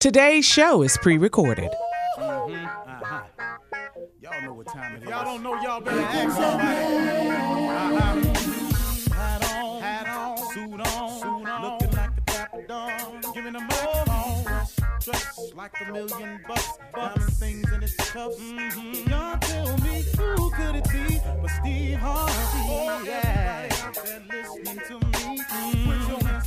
Today's show is pre-recorded. Y'all know what time it is. Y'all don't know, y'all better ask somebody. Hat on, suit on, looking like the Papa Don, giving them all dressed like $1 million bucks, things in its cups. Mm-hmm. Y'all tell me who could it be but Steve Harvey? Oh, yeah. Everybody out there listening to me. Mm-hmm. Put your hands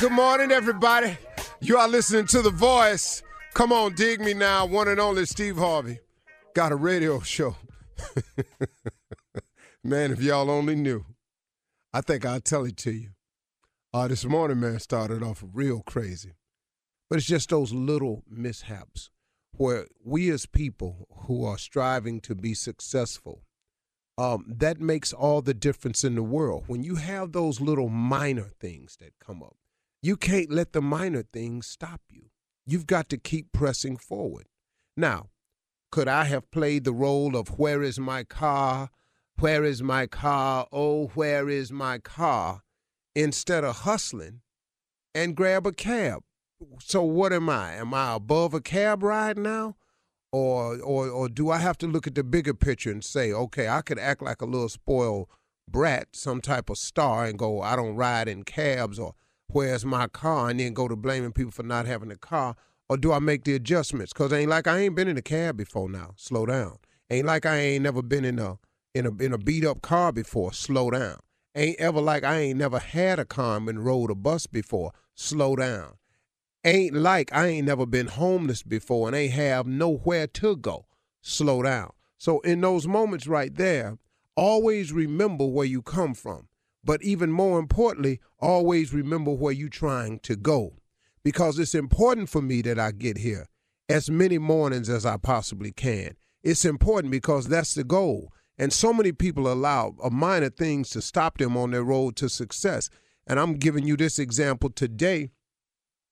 Good morning, everybody. You are listening to The Voice. Come on, dig me now. One and only Steve Harvey. Got a radio show. Man, if y'all only knew. I think I'll tell it to you. This morning, man, started off real crazy. But it's just those little mishaps where we as people who are striving to be successful, that makes all the difference in the world. When you have those little minor things that come up, you can't let the minor things stop you. You've got to keep pressing forward. Now, could I have played the role of where is my car? Where is my car? Oh, where is my car? Instead of hustling and grab a cab. So what am I? Am I above a cab ride now? Or do I have to look at the bigger picture and say, okay, I could act like a little spoiled brat, some type of star, and go, I don't ride in cabs, or where's my car, and then go to blaming people for not having a car? Or do I make the adjustments? Because ain't like I ain't been in a cab before now. Slow down. Ain't like I ain't never been in a beat-up car before. Slow down. Ain't ever like I ain't never had a car and rode a bus before. Slow down. Ain't like I ain't never been homeless before and ain't have nowhere to go. Slow down. So in those moments right there, always remember where you come from. But even more importantly, always remember where you're trying to go, because it's important for me that I get here as many mornings as I possibly can. It's important because that's the goal. And so many people allow minor things to stop them on their road to success. And I'm giving you this example today,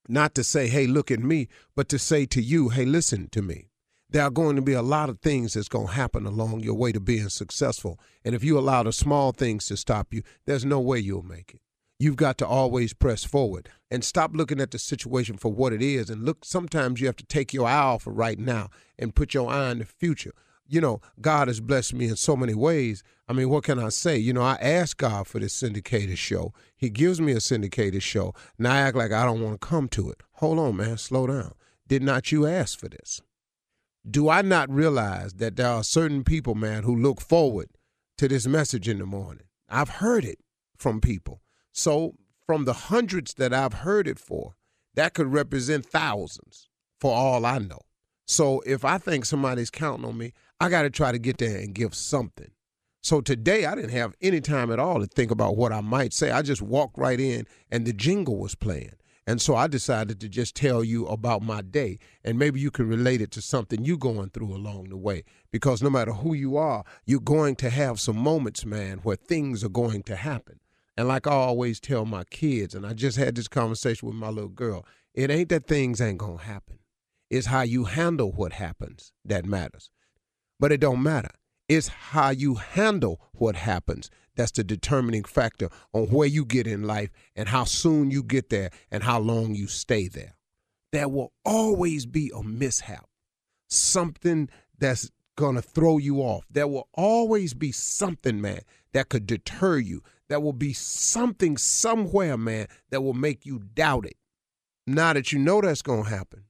not to say, hey, look at me, but to say to you, hey, listen to me. There are going to be a lot of things that's going to happen along your way to being successful. And if you allow the small things to stop you, there's no way you'll make it. You've got to always press forward and stop looking at the situation for what it is. And look, sometimes you have to take your eye off of right now and put your eye on the future. You know, God has blessed me in so many ways. I mean, what can I say? You know, I asked God for this syndicated show. He gives me a syndicated show. Now I act like I don't want to come to it. Hold on, man. Slow down. Did not you ask for this? Do I not realize that there are certain people, man, who look forward to this message in the morning? I've heard it from people. So from the hundreds that I've heard it for, that could represent thousands for all I know. So if I think somebody's counting on me, I got to try to get there and give something. So today I didn't have any time at all to think about what I might say. I just walked right in and the jingle was playing. And so I decided to just tell you about my day, and maybe you can relate it to something you're going through along the way, because no matter who you are, you're going to have some moments, man, where things are going to happen. And like I always tell my kids, and I just had this conversation with my little girl, it ain't that things ain't going to happen. It's how you handle what happens that matters. But it don't matter. It's how you handle what happens that's the determining factor on where you get in life and how soon you get there and how long you stay there. There will always be a mishap, something that's going to throw you off. There will always be something, man, that could deter you. There will be something somewhere, man, that will make you doubt it. Now that you know that's going to happen,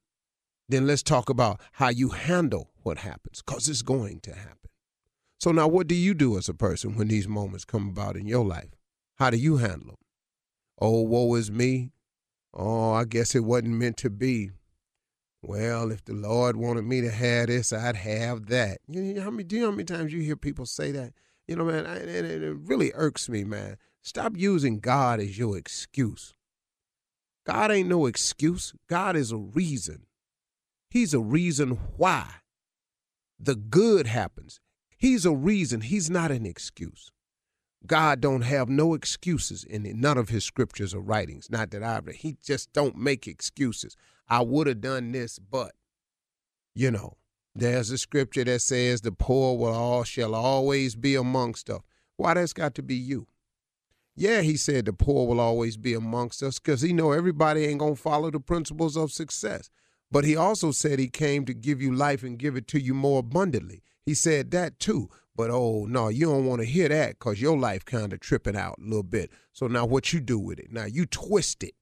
then let's talk about how you handle what happens, because it's going to happen. So now what do you do as a person when these moments come about in your life? How do you handle them? Oh, woe is me. Oh, I guess it wasn't meant to be. Well, if the Lord wanted me to have this, I'd have that. Do you know how many times you hear people say that? You know, man, it really irks me, man. Stop using God as your excuse. God ain't no excuse. God is a reason. He's a reason why the good happens. He's a reason. He's not an excuse. God don't have no excuses in it. None of his scriptures or writings. Not that I've read. He just don't make excuses. I would have done this, but, you know, there's a scripture that says the poor will all shall always be amongst us. Why that's got to be you? Yeah, he said the poor will always be amongst us because he know everybody ain't going to follow the principles of success. But he also said he came to give you life and give it to you more abundantly. He said that too. But, oh, no, you don't want to hear that because your life kind of tripping out a little bit. So now what you do with it? Now you twist it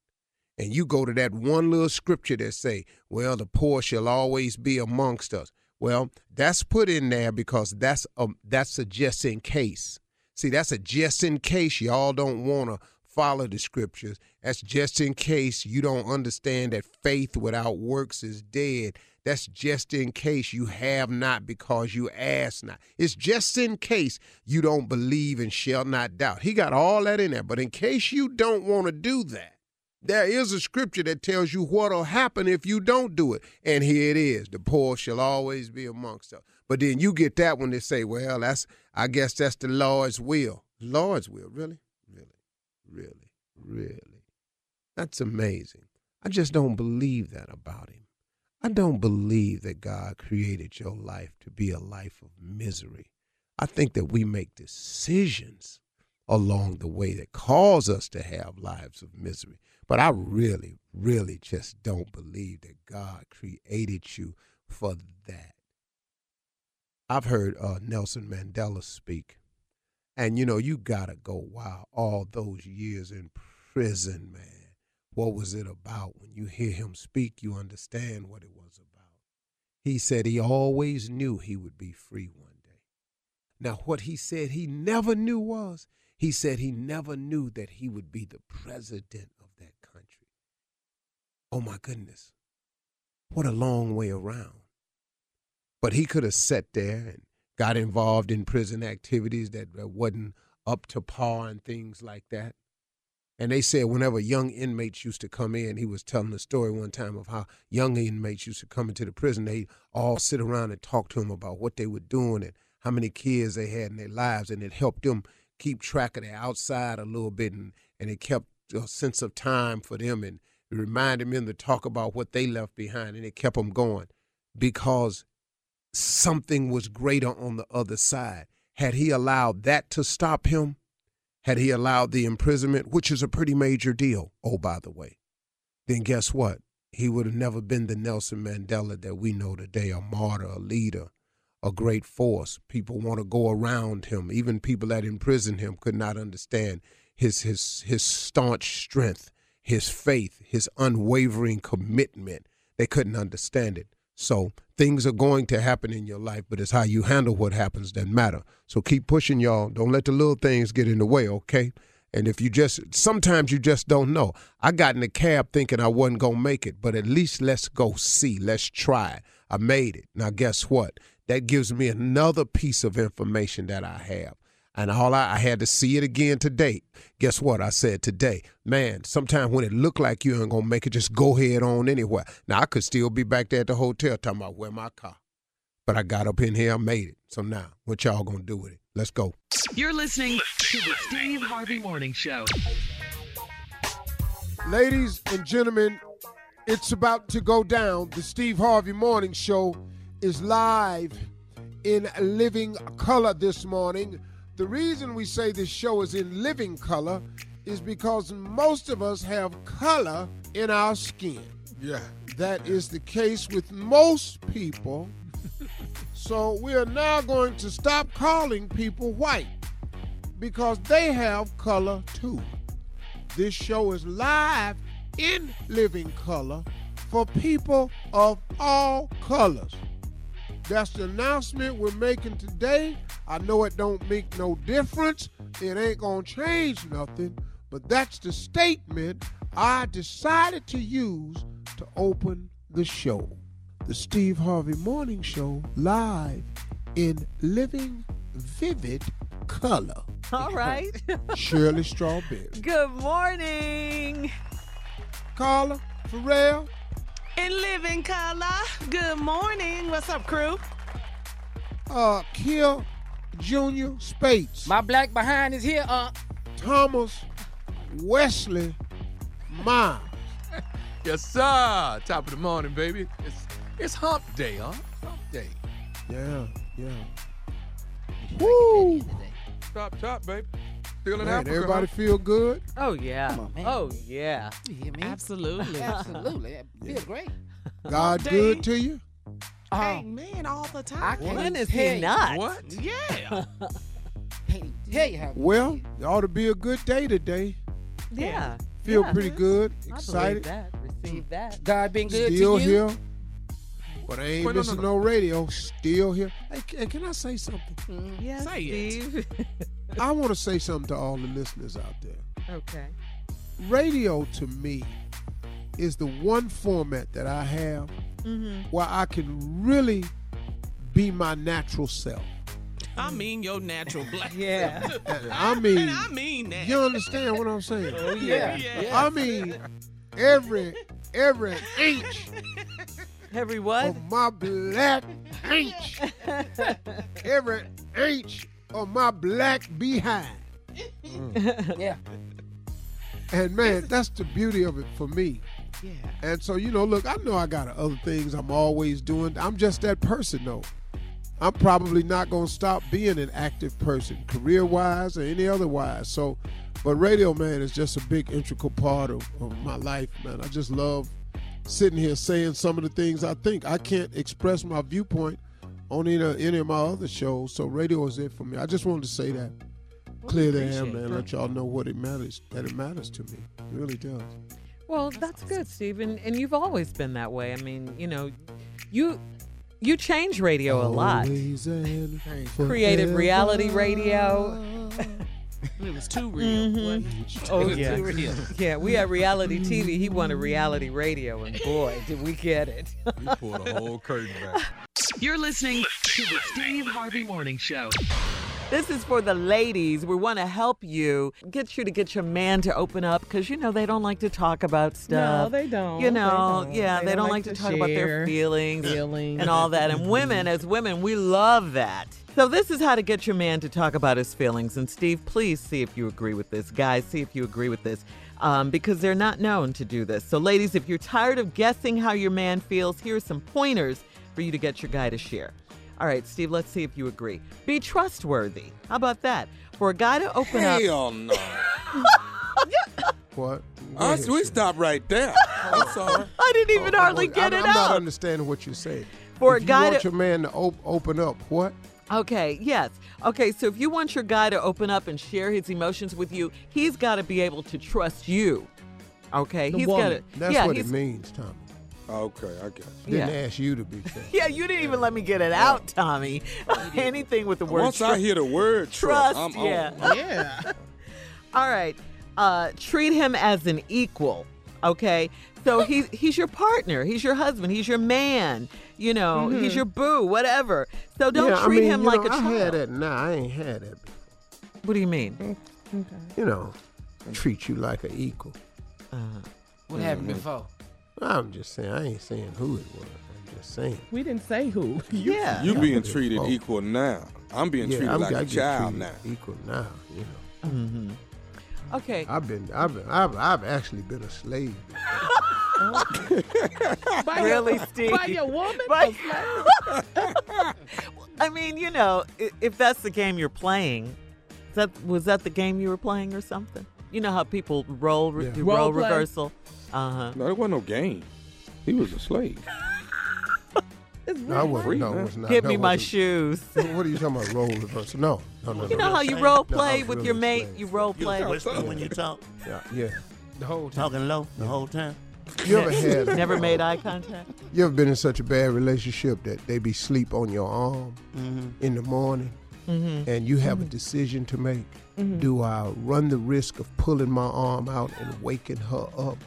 and you go to that one little scripture that say, well, the poor shall always be amongst us. Well, that's put in there because that's a just in case. See, that's a just in case y'all don't want to follow the scriptures. That's just in case you don't understand that faith without works is dead. That's just in case you have not because you ask not. It's just in case you don't believe and shall not doubt. He got all that in there. But in case you don't want to do that, there is a scripture that tells you what will happen if you don't do it. And here it is. The poor shall always be amongst us. But then you get that when they say, well, I guess that's the Lord's will. Lord's will, really? Really. That's amazing. I just don't believe that about him. I don't believe that God created your life to be a life of misery. I think that we make decisions along the way that cause us to have lives of misery. But I really just don't believe that God created you for that. I've heard Nelson Mandela speak. And, you know, you got to go, wow, all those years in prison, man. What was it about? When you hear him speak, you understand what it was about. He said he always knew he would be free one day. Now, what he said he never knew was, he said he never knew that he would be the president of that country. Oh, my goodness. What a long way around. But he could have sat there and got involved in prison activities that wasn't up to par and things like that. And they said whenever young inmates used to come in, he was telling a story one time of how young inmates used to come into the prison, they all sit around and talk to him about what they were doing and how many kids they had in their lives, and it helped them keep track of the outside a little bit, and it kept a sense of time for them, and it reminded them to talk about what they left behind, and it kept them going because something was greater on the other side. Had he allowed that to stop him? Had he allowed the imprisonment, which is a pretty major deal, oh, by the way, then guess what? He would have never been the Nelson Mandela that we know today, a martyr, a leader, a great force. People want to go around him. Even people that imprisoned him could not understand his staunch strength, his faith, his unwavering commitment. They couldn't understand it. So things are going to happen in your life, but it's how you handle what happens that matter. So keep pushing, y'all. Don't let the little things get in the way, okay? And if you just, sometimes you just don't know. I got in the cab thinking I wasn't going to make it, but at least let's go see. Let's try. I made it. Now, guess what? That gives me another piece of information that I have. And all I had to see it again today. Guess what? I said today, man, sometimes when it look like you ain't going to make it, just go head on anywhere. Now, I could still be back there at the hotel talking about where my car. But I got up in here, I made it. So now, what y'all going to do with it? Let's go. You're listening to the Steve Harvey Morning Show. Ladies and gentlemen, it's about to go down. The Steve Harvey Morning Show is live in living color this morning. The reason we say this show is in living color is because most of us have color in our skin. Yeah. That is the case with most people. So we are now going to stop calling people white because they have color too. This show is live in living color for people of all colors. That's the announcement we're making today. I know it don't make no difference. It ain't gonna change nothing, but that's the statement I decided to use to open the show. The Steve Harvey Morning Show, live in living, vivid color. All right. Shirley Strawberry. Good morning. Carla, Pharrell. In living color. Good morning. What's up, crew? Kim, Junior Spates. My black behind is here, Thomas Wesley Mimes. Yes, sir. Top of the morning, baby. It's hump day, huh? Hump day. Yeah. Woo! Top, baby. Feeling Africa. Everybody feel good? Oh, yeah. Come on, man. Oh, yeah. You hear me? Absolutely. Absolutely. Feel great. God good to you? Amen all the time. When is he not? What? Yeah. Tell you how. Well, it ought to be a good day today. Yeah. Feel pretty good. Excited. I believe that. Receive that. God being good to you? Still here. But I ain't missing no radio. Still here. Hey, can I say something? Yes, say Steve. It. I want to say something to all the listeners out there. Okay. Radio to me is the one format that I have where I can really be my natural self. I mean your natural black. Yeah. I mean that. You understand what I'm saying? Oh, yeah. I mean every inch. Every what? Of my black inch. Every inch of my black behind. Yeah. And man, that's the beauty of it for me. Yeah. And so, look, I know I got other things I'm always doing. I'm just that person, though. I'm probably not going to stop being an active person, career-wise or any otherwise. So, but radio, man, is just a big integral part of my life, man. I just love sitting here saying some of the things I think. I can't express my viewpoint on any of my other shows, so radio is it for me. I just wanted to say that, clear the air, man, let y'all know that it matters to me. It really does. Well, that's good, Steve, and you've always been that way. I mean, you change radio a lot. Created reality radio. It was too real. Mm-hmm. Oh, yeah. Too real. Yeah, we had reality TV. He wanted reality radio, and boy, did we get it. We pulled a whole curtain back. You're listening to the Steve Harvey Morning Show. This is for the ladies. We want to help you, get your man to open up, because, they don't like to talk about stuff. No, they don't. They don't like to talk about their feelings and all that. And women, as women, we love that. So this is how to get your man to talk about his feelings. And Steve, please see if you agree with this. Guys, see if you agree with this, because they're not known to do this. So ladies, if you're tired of guessing how your man feels, here's some pointers for you to get your guy to share. All right, Steve, let's see if you agree. Be trustworthy. How about that? For a guy to open up. Hell no. What? We stop right there. I'm sorry. I didn't even hardly get it out. I'm not understanding what you're saying. For if a guy you want your man to open up, what? Okay, yes. Okay, so if you want your guy to open up and share his emotions with you, he's got to be able to trust you. Okay, he's got to. That's what it means, Tommy. Okay, I got you. Didn't ask you to be trusted. Yeah, you didn't even let me get it out, Tommy. Anything with the word trust. Once I hear the word trust, I'm on. Yeah. All right, treat him as an equal, okay? So he's your partner, he's your husband, he's your man, he's your boo, whatever. So don't treat him like a child. I had that. Nah, I ain't had that before. What do you mean? Okay. You know, treat you like an equal. What happened before? I'm just saying. I ain't saying who it was. I'm just saying. We didn't say who. Yeah. You being treated equal now. I'm being treated like a child now. Equal now. You know. Mm-hmm. Okay. I've actually been a slave. Really, Steve? By your woman? I mean, you know, if that's the game you're playing, was that the game you were playing or something? You know how people do role reversal? Uh-huh. No, there wasn't no game. He was a slave. No, it was not. Give me my shoes. What are you talking about, role reversal? No. You know how you role play with your mate? You role play. You whisper when you talk? Yeah. The whole time. Talking low the whole time. You ever had never made eye contact? You ever been in such a bad relationship that they be sleep on your arm in the morning and you have a decision to make? Mm-hmm. Do I run the risk of pulling my arm out and waking her up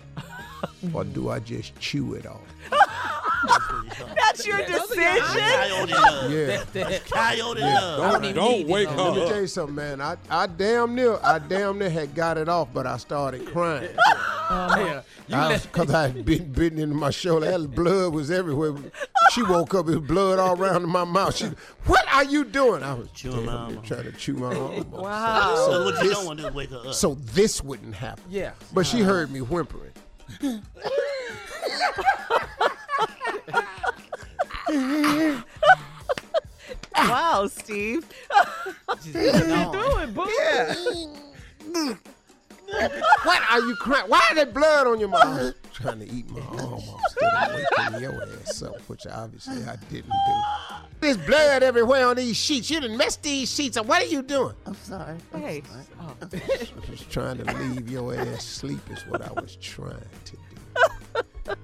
or do I just chew it off? That's your decision? Coyote love. Don't wake her up. Let me tell you something, man. I damn near had got it off, but I started crying. Because I had been bitten into my shoulder. Blood was everywhere. She woke up with blood all around in my mouth. She, what are you doing? I was trying to chew my arm. Wow. So what you don't want to do is wake her up. So this wouldn't happen. Yeah. But she heard me whimpering. Wow, Steve. What you doing, boo? Yeah. What are you crying? Why is there blood on your mouth? Trying to eat my arm off, waking your ass up, which obviously I didn't do. There's blood everywhere on these sheets. You done messed these sheets up. What are you doing? I'm sorry. Hey. I was trying to leave your ass asleep is what I was trying to do.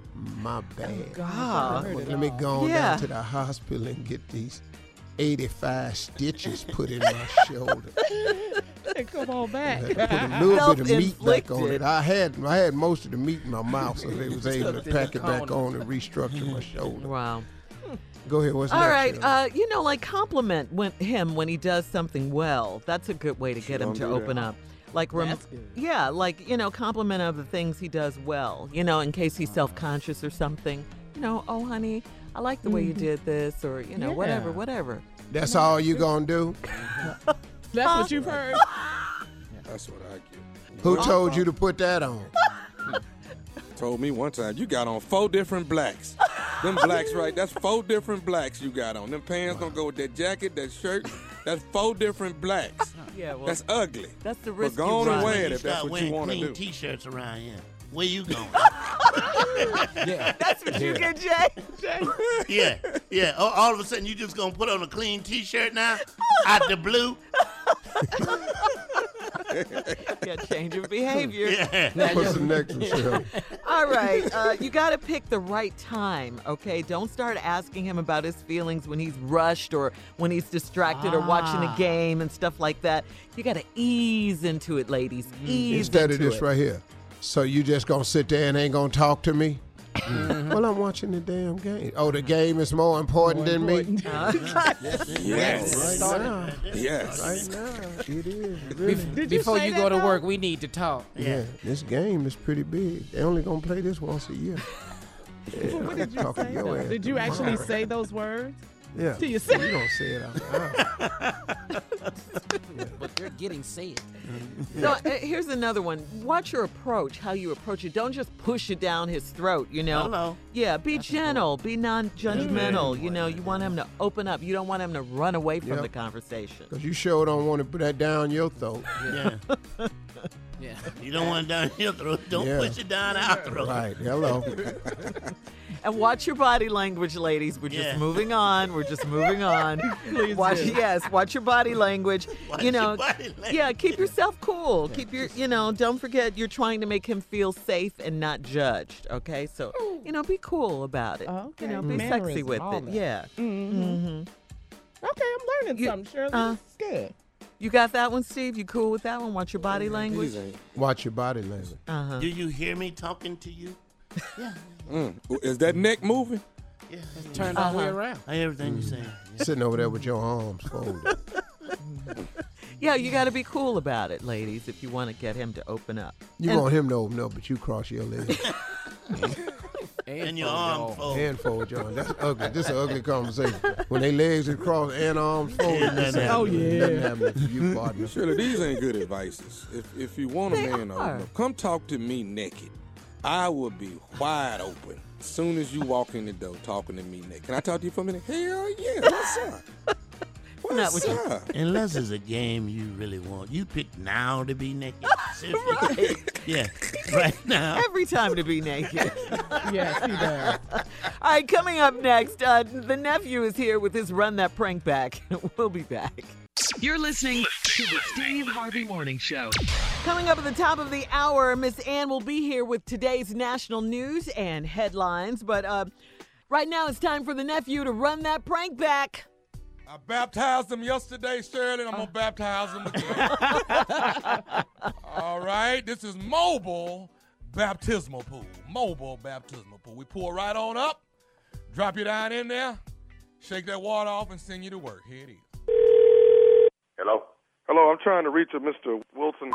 My bad. God. Let me go on down to the hospital and get these 85 stitches put in my shoulder. Come on back. Put a little bit of meat back on it. I had most of the meat in my mouth, so they was able to pack it back on and restructure my shoulder. Wow. Go ahead. What's next? All right. You know, like compliment him when he does something well. That's a good way to get him to open up. Like, yeah, like, you know, compliment him on the things he does well. You know, in case he's self-conscious or something. You know, oh, honey, I like the way you did this, or, you know, whatever. That's all you gonna do? That's what you've heard. That's what I get. Who told you to put that on? Told me one time. You got on 4 different blacks. Them blacks, right? That's 4 different blacks you got on. Them pants don't go with that jacket, that shirt. That's 4 different blacks. Yeah, well, that's ugly. That's the risk. But go on and wear it if that's what you want to do. T-shirts around here. Where you going? That's what you get, Jay? Yeah. All of a sudden, you just going to put on a clean T-shirt now? Out the blue? Yeah, change your behavior. Yeah. What's the next one, Shirley? All right. You got to pick the right time, okay? Don't start asking him about his feelings when he's rushed or when he's distracted or watching a game and stuff like that. You got to ease into it, ladies. Instead of this right here. So you just going to sit there and ain't going to talk to me? Well, I'm watching the damn game. Oh, the game is more important than me? Yes. Right now. Yes. Right now, it is. Really. Before you go to work, we need to talk. Yeah. This game is pretty big. They only going to play this once a year. What did you say? Did you actually say those words? Yeah. To yourself? You don't say it out loud. But they're getting said. So here's another one. Watch your approach, how you approach it. Don't just push it down his throat, you know. Hello. Yeah, be gentle. Be non-judgmental. You know, you want him to open up. You don't want him to run away from the conversation. Because you sure don't want to put that down your throat. Yeah. Yeah. You don't want it down your throat. Don't push it down our throat. Right. Hello. And watch your body language, ladies. We're just moving on. Please watch your body language. Keep yourself cool. Keep your, don't forget you're trying to make him feel safe and not judged, okay? So, be cool about it. Okay. You know, be sexy with it. That. Yeah. Mm-hmm. Mm-hmm. Okay, I'm learning something, Shirley. This is good. You got that one, Steve? You cool with that one? Watch your body language? Watch your body language. Uh-huh. Do you hear me talking to you? Yeah. Is that neck moving? Yeah. It's turned all the way around. I hear everything you're saying. You're sitting over there with your arms folded. Yeah, you got to be cool about it, ladies, if you want to get him to open up. You want him to open up, but you cross your legs. And your arms fold. And fold, John. That's ugly. This is an ugly conversation. When they legs are crossed and arms fold. Oh, yeah. You partner. Surely these ain't good advices. If you want a man to open up, come talk to me naked. I will be wide open as soon as you walk in the door talking to me naked. Can I talk to you for a minute? Hell yeah. What's up? What's up? Unless it's a game you really want. You pick now to be naked. Right. Yeah, right now. Every time to be naked. Yes, he does. All right, coming up next, the nephew is here with his Run That Prank Back. We'll be back. You're listening to the Steve Harvey Morning Show. Coming up at the top of the hour, Miss Ann will be here with today's national news and headlines. But right now it's time for the nephew to run that prank back. I baptized them yesterday, Shirley, and I'm going to baptize them again. All right, this is mobile baptismal pool. Mobile baptismal pool. We pour right on up, drop you down in there, shake that water off, and send you to work. Here it is. Hello? Hello, I'm trying to reach a Mr. Wilson.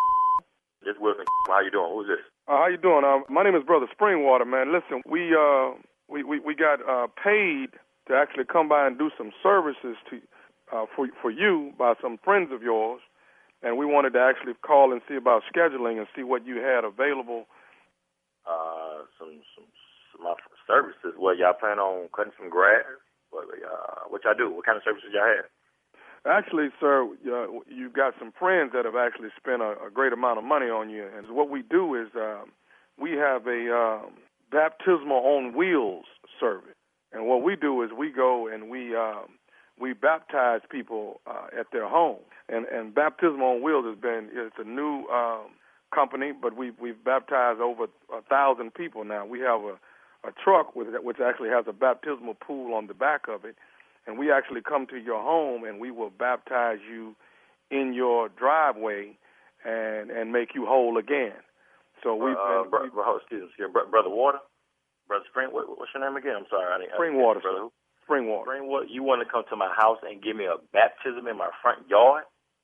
It's Wilson. How you doing? Who's this? How you doing? My name is Brother Springwater, man. Listen, we got paid to actually come by and do some services to for you by some friends of yours, and we wanted to actually call and see about scheduling and see what you had available. Some services. Well, y'all plan on cutting some grass? What y'all do? What kind of services y'all have? Actually, sir, you've got some friends that have actually spent a great amount of money on you, and what we do is we have a baptismal on wheels service. And what we do is we go and we baptize people at their home. And Baptism on Wheels it's a new company, but we've baptized over 1,000 people now. We have a truck which actually has a baptismal pool on the back of it, and we actually come to your home and we will baptize you in your driveway and make you whole again. So Brother Water. Brother Springwater, what's your name again? I'm sorry. Springwater, brother. Springwater. Springwater, you want to come to my house and give me a baptism in my front yard?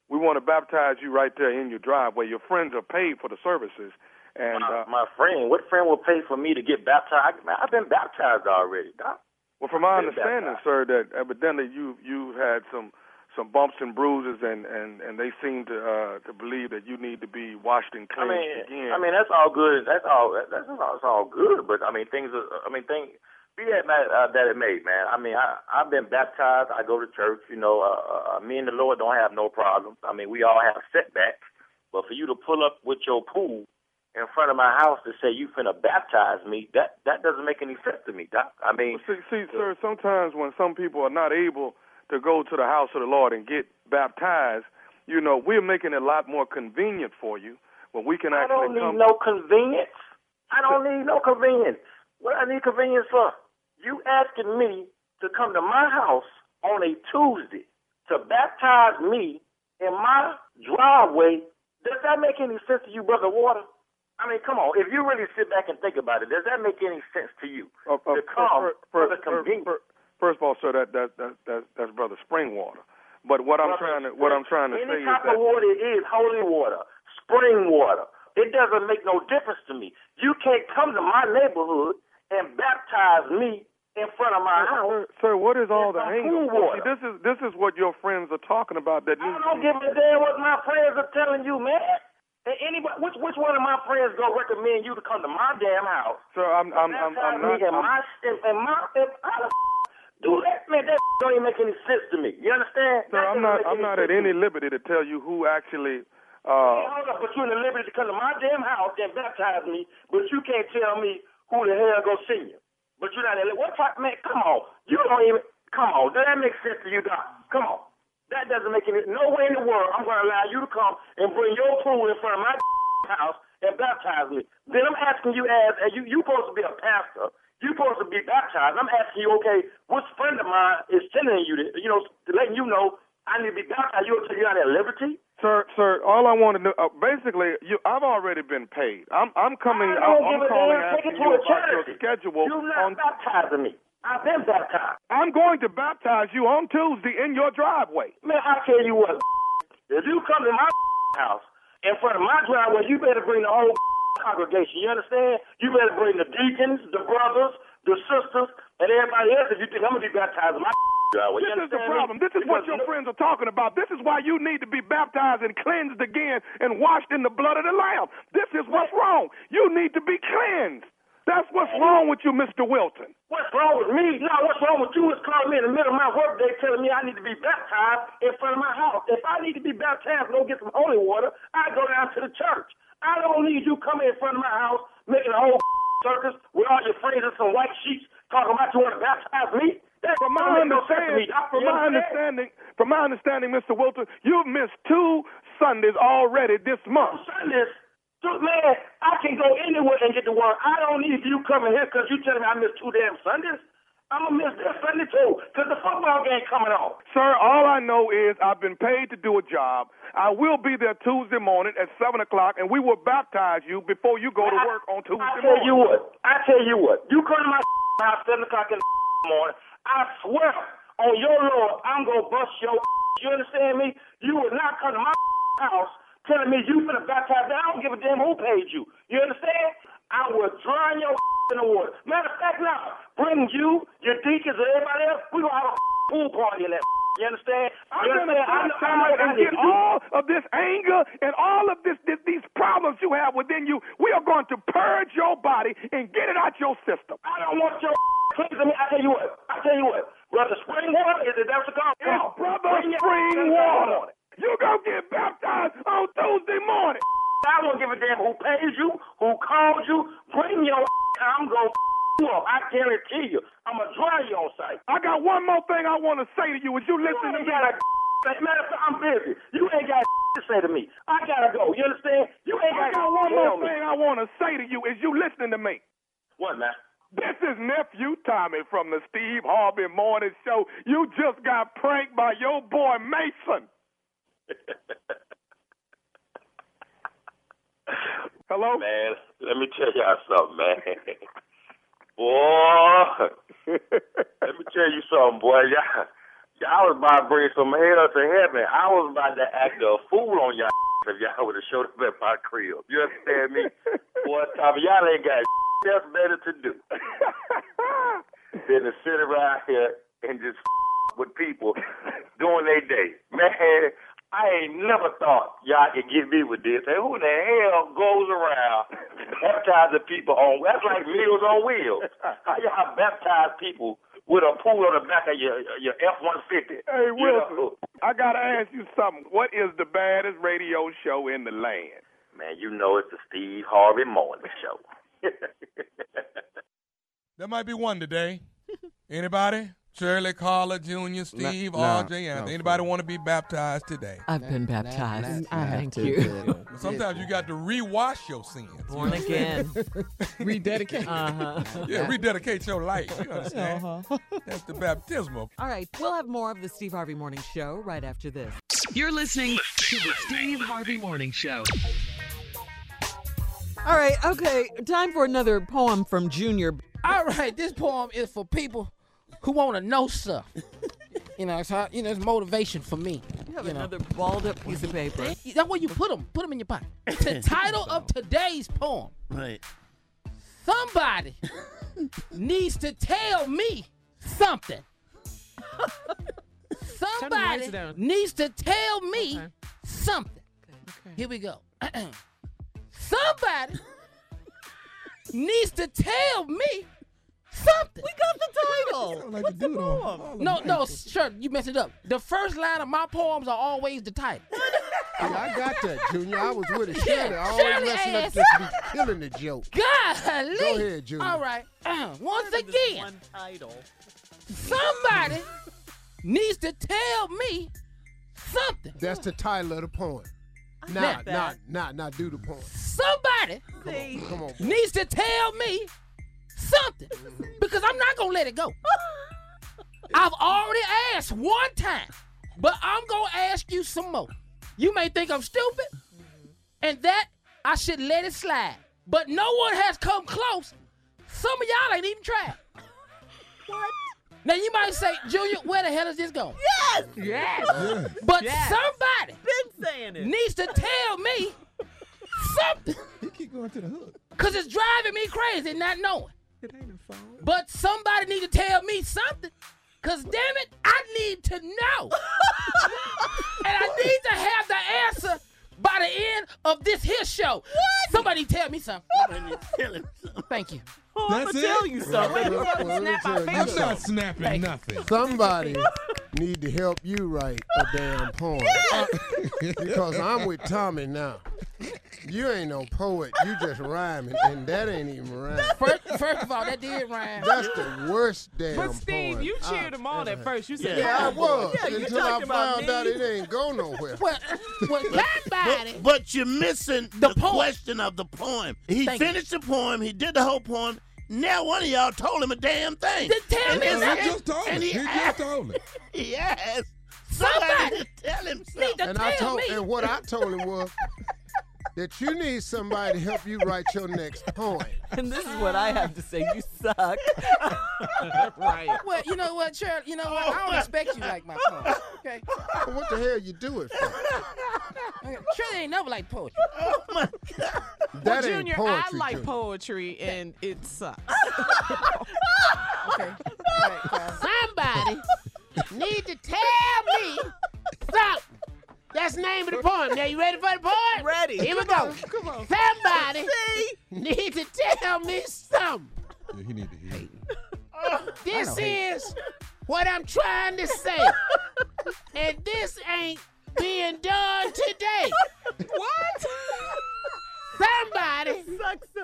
We want to baptize you right there in your driveway. Your friends are paid for the services. And my friend? What friend will pay for me to get baptized? I've been baptized already, Doc. Well, from my understanding, sir, that evidently you had some bumps and bruises, and they seem to believe that you need to be washed and clean again. I mean, that's all good. That's all good. But I mean, be that it may, man. I mean, I've been baptized. I go to church. You know, me and the Lord don't have no problem. I mean, we all have setbacks. But for you to pull up with your pool in front of my house to say you finna baptize me, that doesn't make any sense to me, Doc. I mean, sir, sometimes when some people are not able to go to the house of the Lord and get baptized, you know, we're making it a lot more convenient for you when we can actually come. I don't need no convenience. What I need convenience for? You asking me to come to my house on a Tuesday to baptize me in my driveway. Does that make any sense to you, Brother Water? I mean, come on. If you really sit back and think about it, does that make any sense to you to come for the convenience? First of all, sir, that's Brother Springwater. But what I'm trying to say is that any type of water is holy water, spring water. It doesn't make no difference to me. You can't come to my neighborhood and baptize me in front of my house. Sir, what is all the angle? See, this is what your friends are talking about. I don't give a damn what my friends are telling you, man. Anybody, which one of my friends gonna recommend you to come to my damn house? Sir, Dude, that don't even make any sense to me. You understand? Sir, I'm not at any liberty to tell you who actually. Hold up, but you're in the liberty to come to my damn house and baptize me, but you can't tell me who the hell go see you. But you're not at liberty. What type, man? Come on, you don't even. Come on, does that make sense to you, Doc? Come on, that doesn't make any. No way in the world I'm gonna allow you to come and bring your pool in front of my house and baptize me. Then I'm asking you, as you supposed to be a pastor. You're supposed to be baptized. I'm asking you, okay, which friend of mine is sending you to, you know, letting you know I need to be baptized? You're not at liberty? Sir, all I want to know, basically, I've already been paid. I'm calling out to you about your schedule. You're not baptizing me. I've been baptized. I'm going to baptize you on Tuesday in your driveway. Man, I tell you what, If you come to my house in front of my driveway, you better bring the whole congregation. You understand? You better bring the deacons, the brothers, the sisters, and everybody else if you think I'm going to be baptized in my driveway. This is the problem. This is what your friends are talking about. This is why you need to be baptized and cleansed again and washed in the blood of the Lamb. This is what's wrong. You need to be cleansed. That's what's wrong with you, Mr. Wilton. What's wrong with me? No, what's wrong with you is calling me in the middle of my workday telling me I need to be baptized in front of my house. If I need to be baptized and go get some holy water, I go down to the church. I don't need you coming in front of my house making a whole circus with all your friends and some white sheets talking about you want to baptize me. That from my understanding, Mr. Wilton, you've missed 2 Sundays already this month. 2 Sundays? Dude, man, I can go anywhere and get the word. I don't need you coming here because you telling me I missed 2 damn Sundays. I'm going to miss that Sunday too because the football game coming on. Sir, all I know is I've been paid to do a job. I will be there Tuesday morning at 7 o'clock, and we will baptize you before you go to work on Tuesday morning. I tell you what. You come to my house 7 o'clock in the morning, I swear on your Lord, I'm going to bust your. You understand me? You will not come to my house telling me you finna baptize me. I don't give a damn who paid you. You understand? I will drown your in the water. Matter of fact, now, bring you, your deacons, and everybody else, we gonna have a pool party in that. You understand? I'm gonna get all of this anger and all of these problems you have within you. We are going to purge your body and get it out your system. I don't want your cleansing me. I tell you what, Brother Springwater, is it that's what God called? Brother Springwater. You gonna get baptized on Tuesday morning. I don't give a damn who pays you, who calls you. Bring your I'm gonna you up. I guarantee you. I'm gonna dry you on sight. I got one more thing I want to say to you. Is you listening to me? Matter of fact, I'm busy. You ain't got to say to me. I gotta go. You understand? You ain't got. I got one more thing I want to say to you. Is you listening to me? What, man? This is Nephew Tommy from the Steve Harvey Morning Show. You just got pranked by your boy Mason. Hello? Man, let me tell y'all something, man. Boy, let me tell you something, boy. Y'all was about to bring some hell to heaven. I was about to act a fool on y'all if y'all would have showed up at my crib. You understand me? Boy, Tommy, y'all ain't got that's better to do than to sit around here and just with people doing their day. Man, I ain't never thought y'all could get me with this. Hey, who the hell goes around baptizing people on? That's like Meals on Wheels. How y'all baptize people with a pool on the back of your F-150? Hey, Wilson, I gotta ask you something. What is the baddest radio show in the land? Man, you know it's the Steve Harvey Morning Show. There might be one today. Anybody? Shirley, Carla, Junior, Steve, RJ, Anthony. Anybody want to be baptized today? I've been baptized. Thank you. Sometimes you got to rewash your sins. Born again. Rededicate. Yeah, rededicate your life. You understand? That's the baptismal. All right, we'll have more of the Steve Harvey Morning Show right after this. You're listening to the Steve Harvey Morning Show. All right, okay, time for another poem from Junior. All right, this poem is for people who want to know stuff. You know, it's how, you know, it's motivation for me. You have another balled up piece of paper. That's where you put them. Put them in your pocket. The title of today's poem. Right. Somebody needs to tell me something. Somebody needs to tell me something. Okay. Here we go. Somebody needs to tell me something. We got the title. Like what's the poem? No, sure, you messed it up. The first line of my poems are always the title. I got that, Junior. I was with it. Shirley, always messing up this be killing the joke. Golly. Go ahead, Junior. All right. Once again, one title. Somebody needs to tell me something. That's the title of the poem. Not do the poem. Somebody come on, needs to tell me something, because I'm not gonna let it go. I've already asked one time, but I'm gonna ask you some more. You may think I'm stupid, and that I should let it slide, but no one has come close. Some of y'all ain't even tried. What? Now, you might say, Junior, where the hell is this going? Yes! Yes! But somebody needs to tell me something. You keep going to the hook. Because it's driving me crazy not knowing. It ain't a phone. But somebody needs to tell me something. Because, damn it, I need to know. And I need to have the answer by the end of this here show. What? Somebody tell me something. Thank you. Oh, that's it? Tell you something. I'm not snapping nothing. Somebody need to help you write a damn poem. Because I'm with Tommy now. You ain't no poet. You just rhyming, and that ain't even rhyme. First of all, that did rhyme. That's the worst damn poem. But Steve, you cheered him on at first. You said, yeah, I was. Yeah, until I found out it ain't go nowhere. Well, but you're missing the question of the poem. He finished the poem. He did the whole poem. Now one of y'all told him a damn thing. Tell me. He just told it. Yes. Somebody tell him something. And what I told him was, that you need somebody to help you write your next poem. And this is what I have to say. You suck. Right. Well, you know what, Shirley? You know what? I don't expect you like my poem. Okay. Well, what the hell you doing for? Shirley ain't never liked poetry. Oh my God. Well, Junior, I like poetry and it sucks. Okay. All right, somebody need to tell me something. That's the name of the poem. Now, you ready for the poem? Ready. Here we go. Come on. Somebody need to tell me something. Yeah, he need to hear it. This is what I'm trying to say. And this ain't being done today. What? Somebody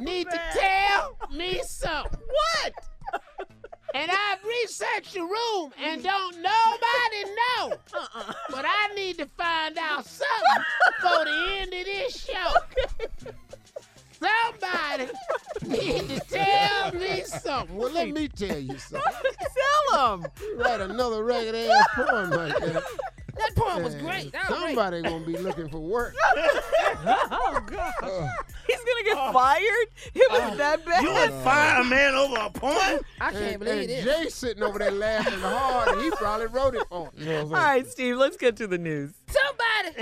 need to tell me something. What? And I've researched the room and don't nobody know. But I need to find out something before the end of this show. Okay. Somebody need to tell me something. Well, let me tell you something. Tell them. Write another ragged ass poem like that. That poem was great. That somebody gonna be looking for work. Oh God! He's gonna get fired. It was that bad. You would fire a man over a poem? I can't believe it. Jay sitting over there laughing hard, and he probably wrote it for him. You know all right, Steve. Let's get to the news. Somebody.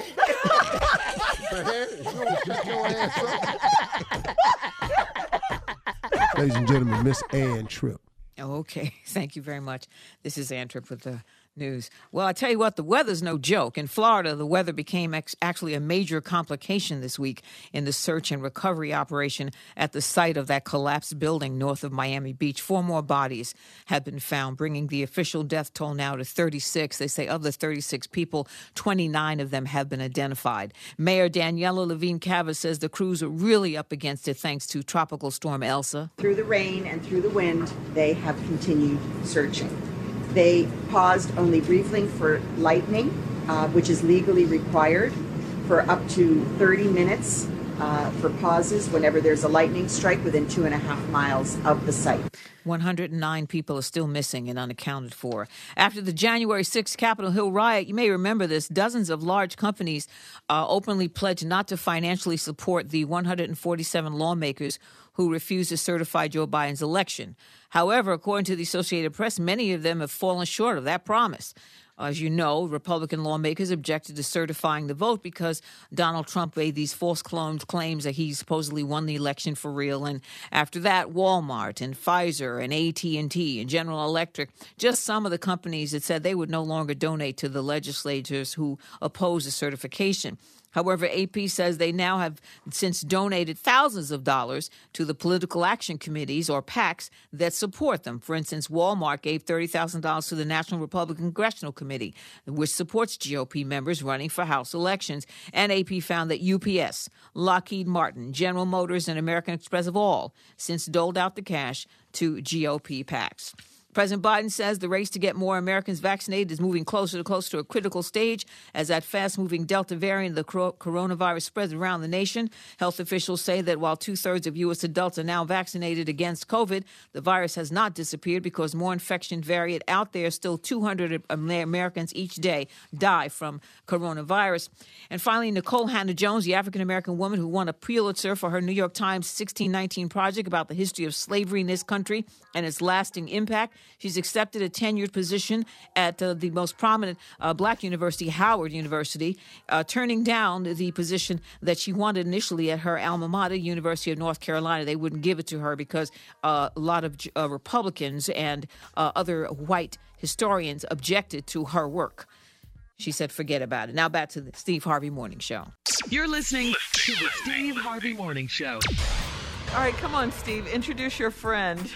Ladies and gentlemen, Miss Ann Tripp. Okay, thank you very much. This is Ann Tripp with the news. Well, I tell you what, the weather's no joke. In Florida, the weather became actually a major complication this week in the search and recovery operation at the site of that collapsed building north of Miami Beach. 4 more bodies have been found, bringing the official death toll now to 36. They say of the 36 people, 29 of them have been identified. Mayor Daniela Levine-Cava says the crews are really up against it thanks to Tropical Storm Elsa. Through the rain and through the wind, they have continued searching. They paused only briefly for lightning, which is legally required, for up to 30 minutes for pauses whenever there's a lightning strike within 2.5 miles of the site. 109 people are still missing and unaccounted for. After the January 6th Capitol Hill riot, you may remember this, dozens of large companies openly pledged not to financially support the 147 lawmakers who refused to certify Joe Biden's election. However, according to the Associated Press, many of them have fallen short of that promise. As you know, Republican lawmakers objected to certifying the vote because Donald Trump made these false claims that he supposedly won the election for real. And after that, Walmart and Pfizer and AT&T and General Electric, just some of the companies that said they would no longer donate to the legislators who opposed the certification. However, AP says they now have since donated thousands of dollars to the political action committees or PACs that support them. For instance, Walmart gave $30,000 to the National Republican Congressional Committee, which supports GOP members running for House elections. And AP found that UPS, Lockheed Martin, General Motors, and American Express have all since doled out the cash to GOP PACs. President Biden says the race to get more Americans vaccinated is moving closer and closer to a critical stage as that fast-moving Delta variant of the coronavirus spreads around the nation. Health officials say that while 2/3 of U.S. adults are now vaccinated against COVID, the virus has not disappeared because more infection variant out there. Still 200 Americans each day die from coronavirus. And finally, Nicole Hannah-Jones, the African-American woman who won a Pulitzer for her New York Times 1619 project about the history of slavery in this country and its lasting impact, She's accepted a tenured position at the most prominent black university, Howard University, turning down the position that she wanted initially at her alma mater, University of North Carolina. They wouldn't give it to her because a lot of Republicans and other white historians objected to her work. She said, forget about it. Now back to the Steve Harvey Morning Show. You're listening to the Steve Harvey Morning Show. All right, come on, Steve. Introduce your friend.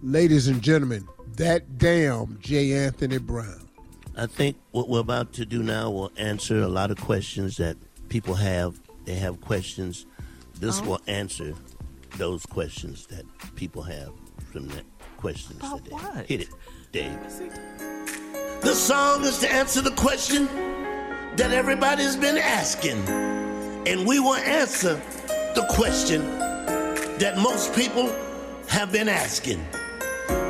Ladies and gentlemen, that damn J. Anthony Brown. I think what we're about to do now will answer a lot of questions that people have. They have questions. This will answer those questions that people have from the questions about today. What? Hit it, Dave. The song is to answer the question that everybody's been asking. And we will answer the question that most people have been asking.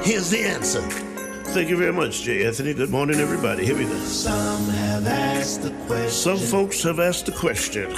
Here's the answer. Thank you very much, J. Anthony. Good morning, everybody. Here we go. Some have asked the question. Some folks have asked the question.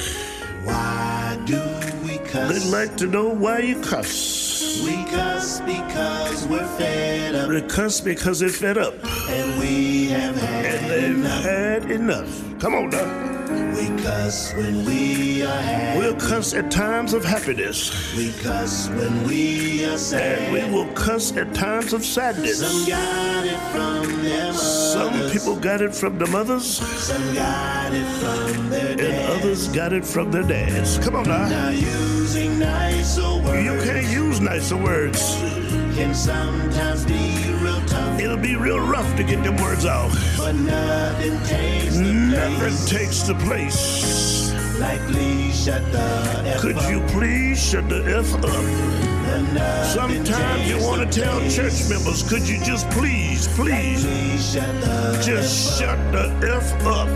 Why do we cuss? They'd like to know why you cuss. We cuss because we're fed up. They cuss because they're fed up. And we have had enough. Come on now. We cuss when we are happy. We'll cuss at times of happiness. We cuss when we are sad. And we will cuss at times of sadness. Some got it from their mothers. Some people got it from their mothers. Some got it from their dads. And others got it from their dads. Come on now. Now using nicer words. You can't use nicer words. Can sometimes be real tough. It'll be real rough to get them words out. But nothing takes the place. Like, please shut the F Could up. Could you please shut the F up? Sometimes you want to tell church members, could you just please, like, please shut the just F shut up. The F up.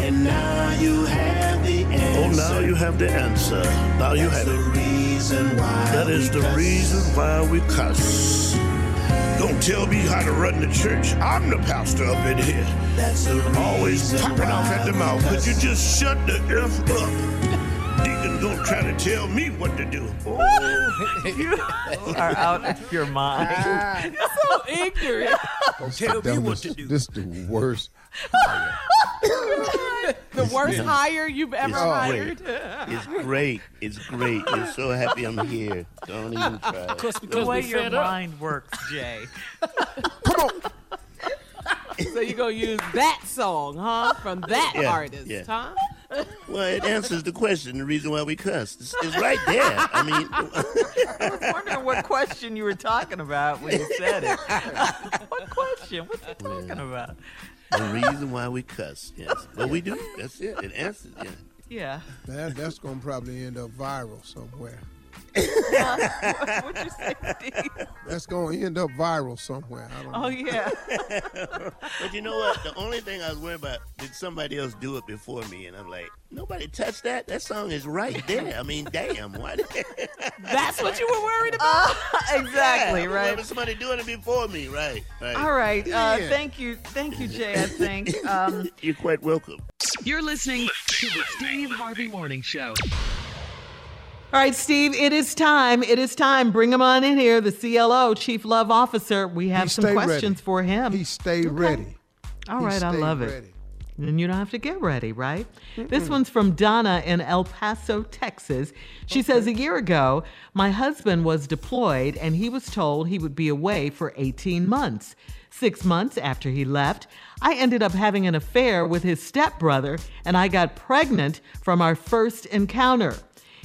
And now you have the answer. Oh, now you have the answer. Now you have it. That is the reason why we cuss. Don't tell me how to run the church. I'm the pastor up in here. That's the always popping off at the mouth. Could you just shut the F up? Deacon, don't try to tell me what to do. Oh. You are out of your mind. You're so ignorant. Don't tell me what to do. This is the worst. The worst hire you've ever hired. It's great. It's great. You're so happy I'm here. Don't even try. Of course, because the way your mind works, Jay. Come on. So you're going to use that song, huh? From that artist, huh? Well, it answers the question, the reason why we cuss. It's right there. I mean, I was wondering what question you were talking about when you said it. What question? What's it talking about? The reason why we cuss, yes. But we do. That's it. It answers, yeah. That's going to probably end up viral somewhere. What'd you say, Steve? That's going to end up viral somewhere. I don't know. Yeah. But you know what? The only thing I was worried about, did somebody else do it before me? And I'm like, nobody touched that? That song is right there. I mean, damn. Why? That's what you were worried about? Exactly, yeah, right. Somebody doing it before me, right. All right. Thank you, Jay, I think. You're quite welcome. You're listening to the Steve Harvey Morning Show. All right, Steve, it is time. Bring him on in here, the CLO, Chief Love Officer. We have some questions for him. He stayed ready. All right, I love it. And you don't have to get ready, right? Mm-mm. This one's from Donna in El Paso, Texas. She says, a year ago, my husband was deployed and he was told he would be away for 18 months. 6 months after he left, I ended up having an affair with his stepbrother and I got pregnant from our first encounter.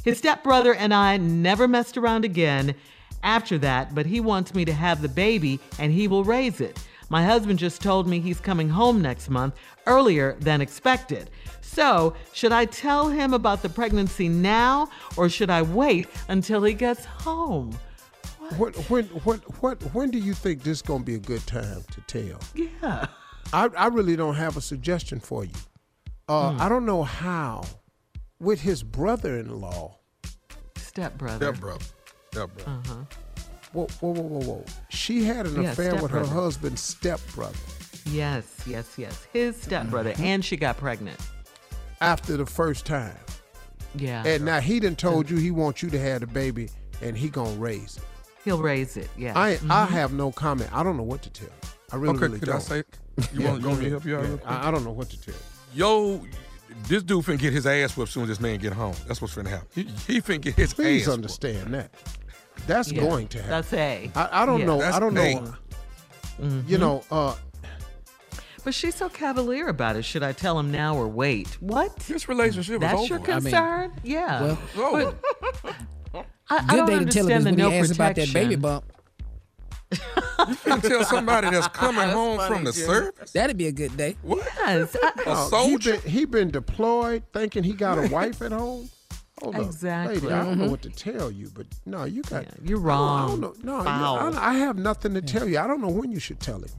His stepbrother and I never messed around again after that, but he wants me to have the baby and he will raise it. My husband just told me he's coming home next month, earlier than expected. So, should I tell him about the pregnancy now or should I wait until he gets home? When do you think this is going to be a good time to tell? Yeah. I really don't have a suggestion for you. I don't know how. With his brother-in-law. Stepbrother. Uh-huh. Whoa. She had an affair with her husband's stepbrother. Yes. His stepbrother. Mm-hmm. And she got pregnant. After the first time. Yeah. And now he done told you he wants you to have the baby and he gonna raise it. He'll raise it, yeah. I have no comment. I don't know what to tell you. I really, okay, really don't. I say, you want me to help you out? Yeah. I don't know what to tell you. Yo, this dude finna get his ass whipped soon as this man get home. That's what's finna happen. He finna get his ass whipped. Understand that. That's going to happen. That's A. I don't know. That's I don't know. You know. But she's so cavalier about it. Should I tell him now or wait? What? This relationship is over. That's your concern? I mean, yeah. Well, I don't understand the no protection. About that baby bump. You finna tell somebody that's coming home from the service? That'd be a good day. What? Yes, a soldier? He been deployed thinking he got a wife at home? Hold up. Lady, I don't know what to tell you, but no, you got... Yeah, you're wrong. I have nothing to tell you. I don't know when you should tell it.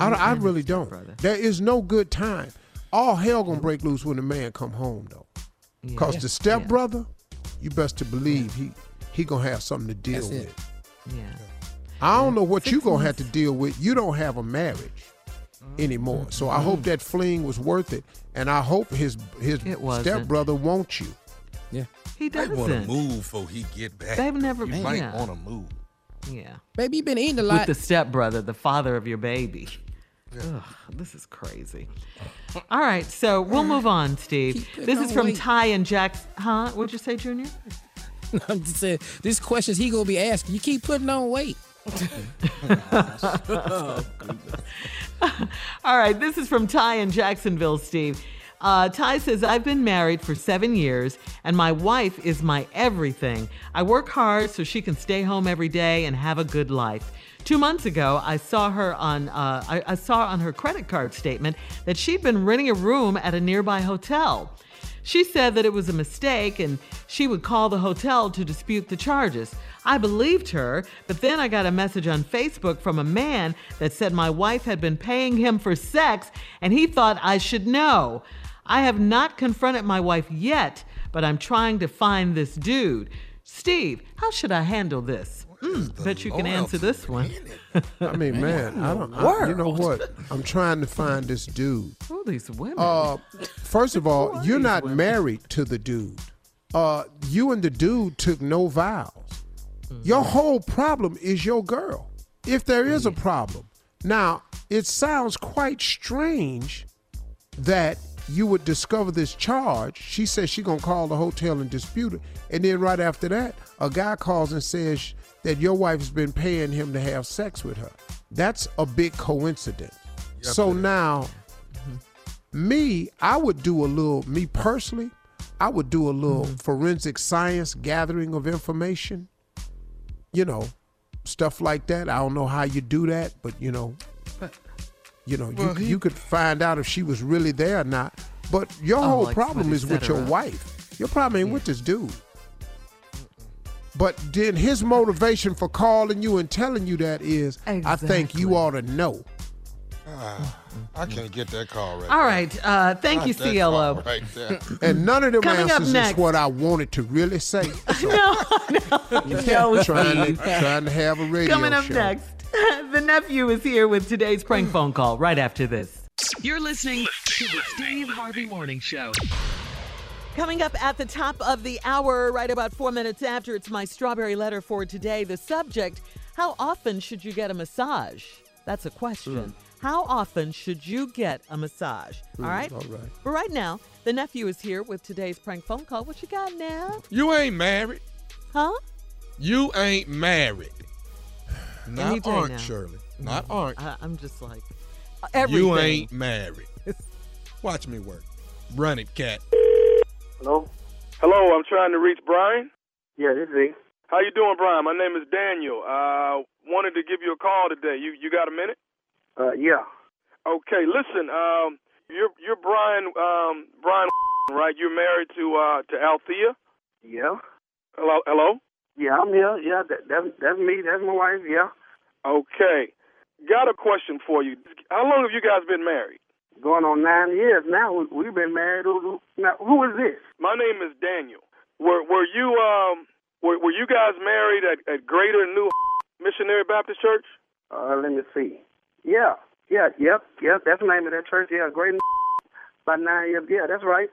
I really don't. Brother. There is no good time. All hell gonna break loose when the man come home, though. Because the stepbrother, you best to believe he gonna have something to deal with. Yeah. I don't know what you're going to have to deal with. You don't have a marriage anymore. So I hope that fling was worth it. And I hope his stepbrother wants you. Yeah. He doesn't. They want to move before he get back. They've never been. He might want to move. Yeah. Baby, you been eating a lot. With the stepbrother, the father of your baby. Yeah. Ugh, this is crazy. All right. So we'll move on, Steve. This is from Ty and Jack's. Huh? What'd you say, Junior? I'm just saying, these questions he going to be asking. You keep putting on weight. All right, this is from Ty in Jacksonville, Steve. Ty says, I've been married for 7 years, and my wife is my everything. I work hard so she can stay home every day and have a good life. 2 months ago, I saw her on I saw on her credit card statement that she'd been renting a room at a nearby hotel. She said that it was a mistake and she would call the hotel to dispute the charges. I believed her, but then I got a message on Facebook from a man that said my wife had been paying him for sex and he thought I should know. I have not confronted my wife yet, but I'm trying to find this dude. Steve, how should I handle this? Bet you can answer this one. I mean, man, you know what? I'm trying to find this dude. Who are these women? First of all, you're not married to the dude. You and the dude took no vows. Your whole problem is your girl, if there is a problem. Now, it sounds quite strange that you would discover this charge. She says she's going to call the hotel and dispute it. And then right after that, a guy calls and says that your wife has been paying him to have sex with her. That's a big coincidence. Yep, so now, I would do a little forensic science gathering of information, you know, stuff like that. I don't know how you do that, but you could find out if she was really there or not. But your whole problem is with your wife. Your problem ain't with this dude. But then his motivation for calling you and telling you that is, I think you ought to know. I can't get that call right. All right. Thank you, CLO. Right there. And none of them answers is what I wanted to really say. So. No. Trying to have a radio show. Coming up next, the nephew is here with today's prank phone call right after this. You're listening to the Steve Harvey Morning Show. Coming up at the top of the hour, right about 4 minutes after, it's my strawberry letter for today. The subject, how often should you get a massage? That's a question. How often should you get a massage? All right? All right. But right now, the nephew is here with today's prank phone call. What you got now? You ain't married. Huh? You ain't married. Not aren't, Shirley. Not aren't. I'm just like, everything. You ain't married. Watch me work. Run it, cat. Hello? Hello, I'm trying to reach Brian. Yeah, this is he. How you doing, Brian? My name is Daniel. I wanted to give you a call today. You got a minute? Yeah. Okay, listen, you're Brian, right? You're married to Althea? Yeah. Hello? Yeah, I'm here. Yeah, that's me. That's my wife, yeah. Okay. Got a question for you. How long have you guys been married? Going on 9 years now. We've been married. Now, who is this? My name is Daniel. Were you guys married at Greater New Missionary Baptist Church? Let me see. Yeah. That's the name of that church. Yeah, Greater New by 9 years. Yeah, that's right.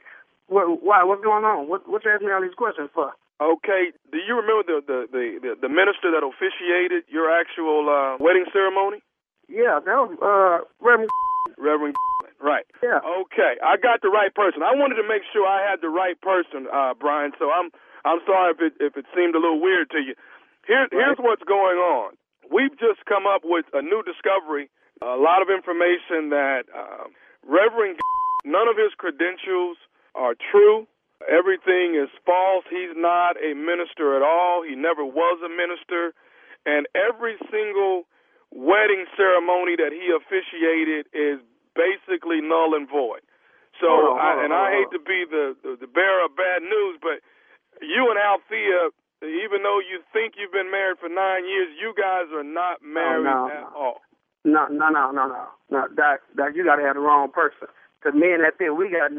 Why? What's going on? What you asking me all these questions for? Okay. Do you remember the minister that officiated your actual wedding ceremony? Yeah, that was Reverend. Right. Yeah. Okay. I got the right person. I wanted to make sure I had the right person, Brian. So I'm sorry if it seemed a little weird to you. Here's what's going on. We've just come up with a new discovery. A lot of information that Reverend, none of his credentials are true. Everything is false. He's not a minister at all. He never was a minister. And every single wedding ceremony that he officiated is basically null and void. So, I hate to be the bearer of bad news, but you and Althea, even though you think you've been married for 9 years, you guys are not married at all. No. That you got to have the wrong person. Because me and that thing, we got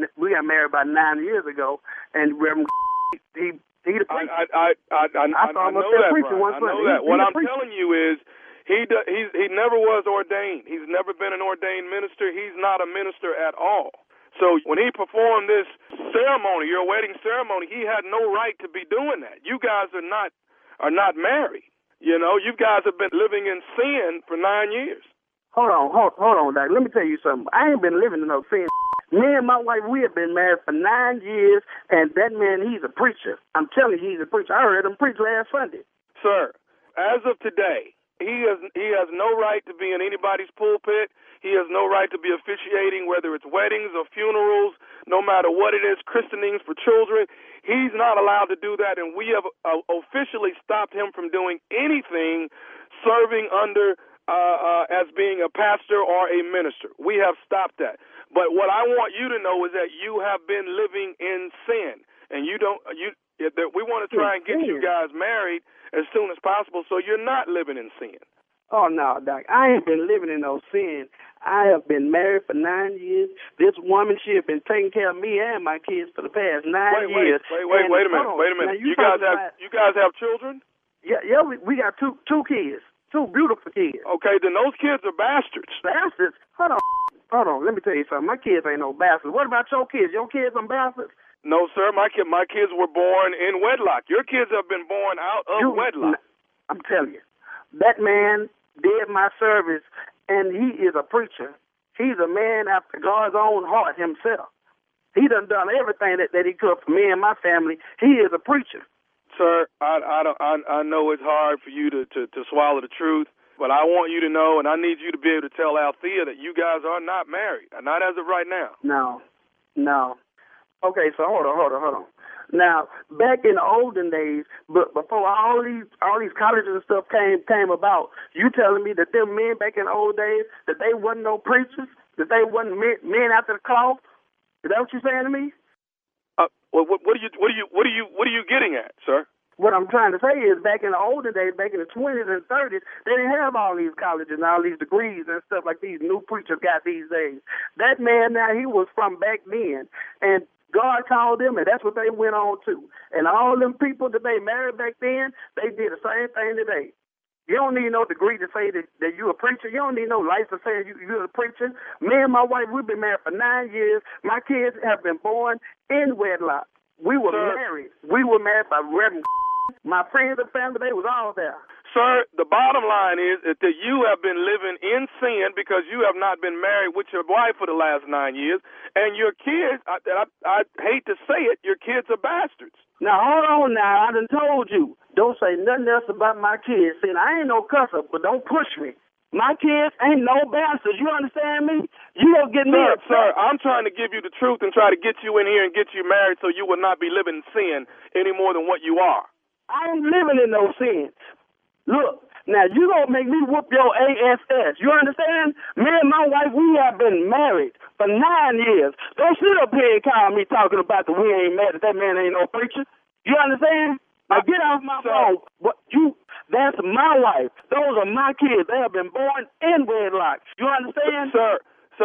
married about 9 years ago, and Reverend he the preacher. I know that, Brian. I know that. What I'm telling you is, he never was ordained. He's never been an ordained minister. He's not a minister at all. So when he performed this ceremony, your wedding ceremony, he had no right to be doing that. You guys are not married. You know, you guys have been living in sin for 9 years. Hold on, Doc. Let me tell you something. I ain't been living in no sin. Me and my wife, we have been married for 9 years, and that man, he's a preacher. I'm telling you, he's a preacher. I heard him preach last Sunday. Sir, as of today, he has no right to be in anybody's pulpit. He has no right to be officiating, whether it's weddings or funerals, no matter what it is, christenings for children. He's not allowed to do that, and we have officially stopped him from doing anything serving under as being a pastor or a minister. We have stopped that. But what I want you to know is that you have been living in sin, and we want to try and get you guys married as soon as possible so you're not living in sin. Oh, no, Doc. I ain't been living in no sin. I have been married for 9 years. This woman, she has been taking care of me and my kids for the past nine years. Wait a minute. You guys have children? Yeah, we got two kids. Two beautiful kids. Okay, then those kids are bastards. Bastards? Hold on. Let me tell you something. My kids ain't no bastards. What about your kids? Your kids are bastards? No, sir. My kids were born in wedlock. Your kids have been born out of wedlock. I'm telling you. That man did my service, and he is a preacher. He's a man after God's own heart himself. He done everything that he could for me and my family. He is a preacher. Sir, I know it's hard for you to swallow the truth, but I want you to know, and I need you to be able to tell Althea that you guys are not married, not as of right now. No. Okay, so hold on. Now, back in the olden days, but before all these colleges and stuff came about, you telling me that them men back in the old days, that they wasn't no preachers, that they wasn't men after the cloth? Is that what you're saying to me? What are you getting at, sir? What I'm trying to say is, back in the olden days, back in the 20s and 30s, they didn't have all these colleges and all these degrees and stuff like these new preachers got these days. That man now, he was from back then, and God called them, and that's what they went on to. And all them people that they married back then, they did the same thing today. You don't need no degree to say that you're a preacher. You don't need no license saying you're a preacher. Me and my wife, we've been married for 9 years. My kids have been born in wedlock. We were married. We were married by Reverend. My friends and family, they was all there. Sir, the bottom line is that you have been living in sin because you have not been married with your wife for the last 9 years, and your kids, I hate to say it, your kids are bastards. Now, hold on now. I done told you. Don't say nothing else about my kids. See, I ain't no cusser, but don't push me. My kids ain't no bastards. You understand me? You don't get me upset. Sir, I'm trying to give you the truth and try to get you in here and get you married so you will not be living in sin any more than what you are. I ain't living in no sin. Look, now you don't make me whoop your ass. You understand? Me and my wife, we have been married for 9 years. Don't sit up here and call me talking about that we ain't mad that that man ain't no preacher. You understand? Now get off my phone. That's my wife. Those are my kids. They have been born in wedlock. You understand? Sir,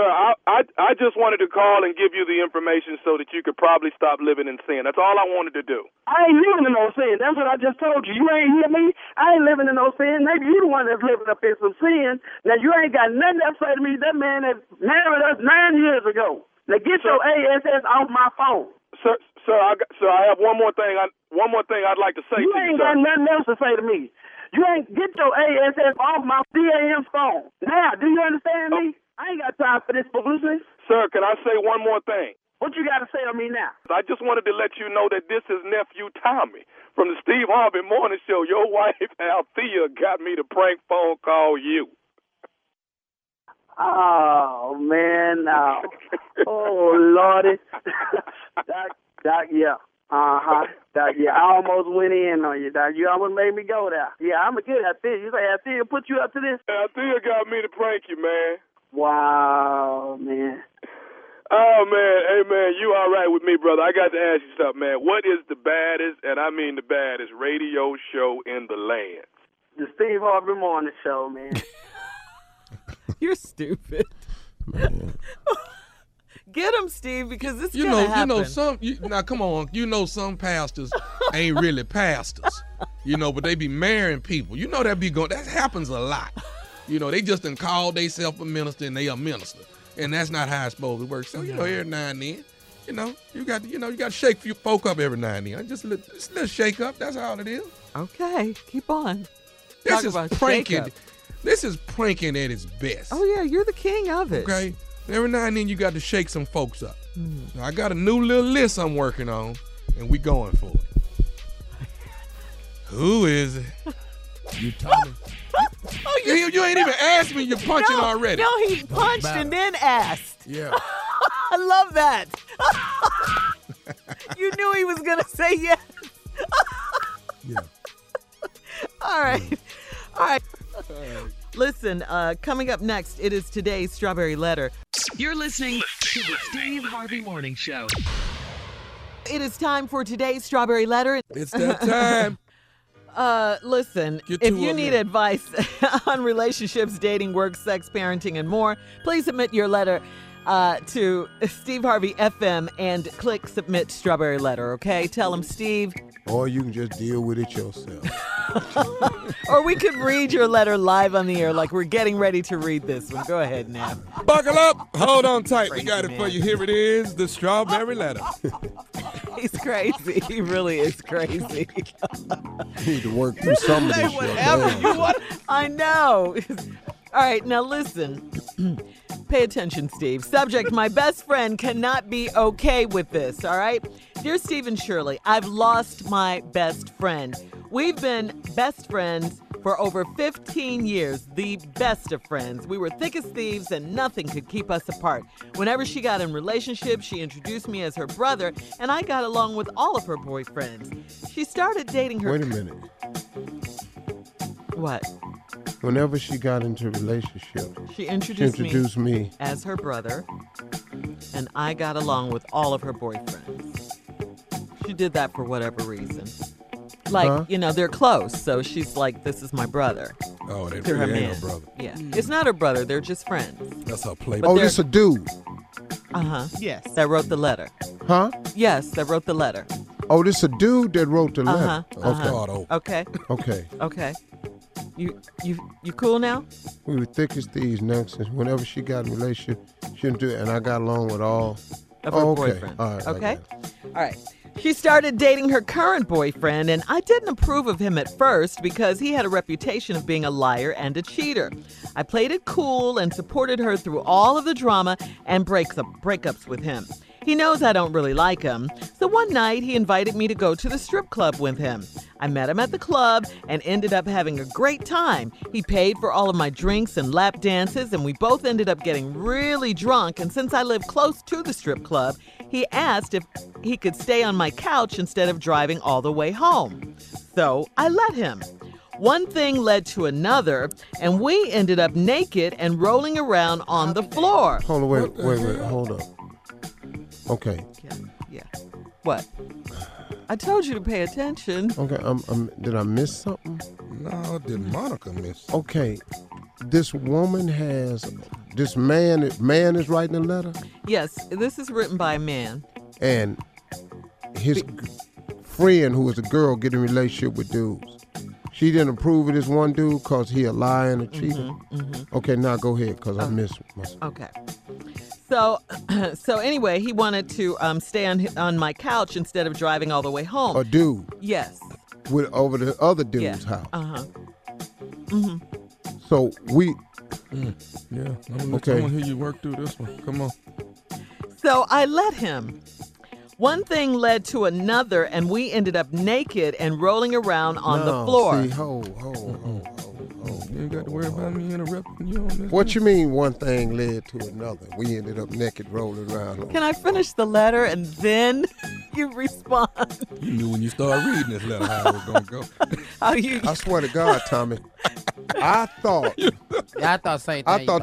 I just wanted to call and give you the information so that you could probably stop living in sin. That's all I wanted to do. I ain't living in no sin. That's what I just told you. You ain't hear me? I ain't living in no sin. Maybe you the one that's living up in some sin. Now, you ain't got nothing to say to me. That man that married us 9 years ago. Now, get your ass off my phone. Sir, I have one more thing I'd like to say to you. You ain't got nothing else to say to me. You ain't get your ASS off my damn phone. Now, do you understand me? I ain't got time for this foolishness. Sir, can I say one more thing? What you got to say to me now? I just wanted to let you know that this is Nephew Tommy from the Steve Harvey Morning Show. Your wife, Althea, got me to prank phone call you. Oh, man, no. Oh, Lordy. Doc, yeah. Uh-huh. Doc, yeah, I almost went in on you, Doc. You almost made me go there. Yeah, I'm a good Althea. You say Althea put you up to this? Althea got me to prank you, man. Wow, man. Oh, man. Hey, man, you all right with me, brother. I got to ask you something, man. What is the baddest, and I mean the baddest, radio show in the land? The Steve Harvey Morning Show, man. You're stupid. Man. Get him, Steve, because this is gonna happen. Now, come on. You know some pastors ain't really pastors, but they be marrying people. That happens a lot. They just done called themselves a minister and they a minister, and that's not how it's supposed to work. So every now and then, you got to shake your folk up every now and then. Just a little shake up. That's all it is. Okay, keep on. This is pranking at its best. Oh, yeah, you're the king of it. Okay? Every now and then you got to shake some folks up. Mm. Now, I got a new little list I'm working on, and we going for it. Who is it? You Tommy? Oh, you ain't even asked me. You're punching already. No, he punched and then asked. Yeah. I love that. You knew he was going to say yes. Yeah. All right. Listen, coming up next, it is today's Strawberry Letter. You're listening to the Steve Harvey Morning Show. It is time for today's Strawberry Letter. It's that time. Listen, if you need advice on relationships, dating, work, sex, parenting, and more, please submit your letter to Steve Harvey FM and click Submit Strawberry Letter, okay? Tell him, Steve. Or you can just deal with it yourself. Or we could read your letter live on the air, like we're getting ready to read this one. Go ahead now. Buckle up. Hold on tight. Crazy, we got it for you. Here it is, the Strawberry Letter. He's crazy. He really is crazy. You need to work through some of this. Say whatever you want. I know. All right, now listen. Pay attention, Steve. Subject, my best friend cannot be okay with this, all right? Dear Steve and Shirley, I've lost my best friend. We've been best friends for over 15 years, the best of friends. We were thick as thieves and nothing could keep us apart. Whenever she got in relationships, she introduced me as her brother, and I got along with all of her boyfriends. She started dating her... Wait a minute. What? Whenever she got into a relationship, she introduced me as her brother, and I got along with all of her boyfriends. She did that for whatever reason. Like, they're close, so she's like, this is my brother. Oh, they really ain't her brother. Yeah. It's not her brother. They're just friends. That's her play. Oh, this a dude. Uh-huh. Yes. That wrote the letter. Huh? Yes, that wrote the letter. Oh, this a dude that wrote the letter. Uh-huh. Okay. You cool now? We were thick as thieves, Nexus. Whenever she got in a relationship, she didn't do it, and I got along with all of her boyfriend. All right, okay? All right. She started dating her current boyfriend, and I didn't approve of him at first because he had a reputation of being a liar and a cheater. I played it cool and supported her through all of the drama and breakups with him. He knows I don't really like him, so one night he invited me to go to the strip club with him. I met him at the club and ended up having a great time. He paid for all of my drinks and lap dances, and we both ended up getting really drunk, and since I live close to the strip club, he asked if he could stay on my couch instead of driving all the way home. So I let him. One thing led to another, and we ended up naked and rolling around on the floor. Hold on, wait, hold up. Okay. Yeah. What? I told you to pay attention. Okay. Did I miss something? No, did Monica miss? Okay. This woman has this man. Man is writing a letter. Yes, this is written by a man. And his friend, who is a girl, get in a relationship with dudes. She didn't approve of this one dude because he a liar and a cheater. Mm-hmm. Okay, now go ahead because I missed myself. Okay. So anyway, he wanted to stay on my couch instead of driving all the way home. A dude. Yes. With over the other dude's house. Uh-huh. Mm-hmm. So we... Yeah. I'm going to hear you work through this one. Come on. So I let him. One thing led to another, and we ended up naked and rolling around on the floor. See, You ain't got to worry about me interrupting you on this. What you mean one thing led to another? We ended up naked rolling around. Can I finish the letter and then you respond? You knew when you started reading this letter how it was going to go. I swear to God, Tommy, I thought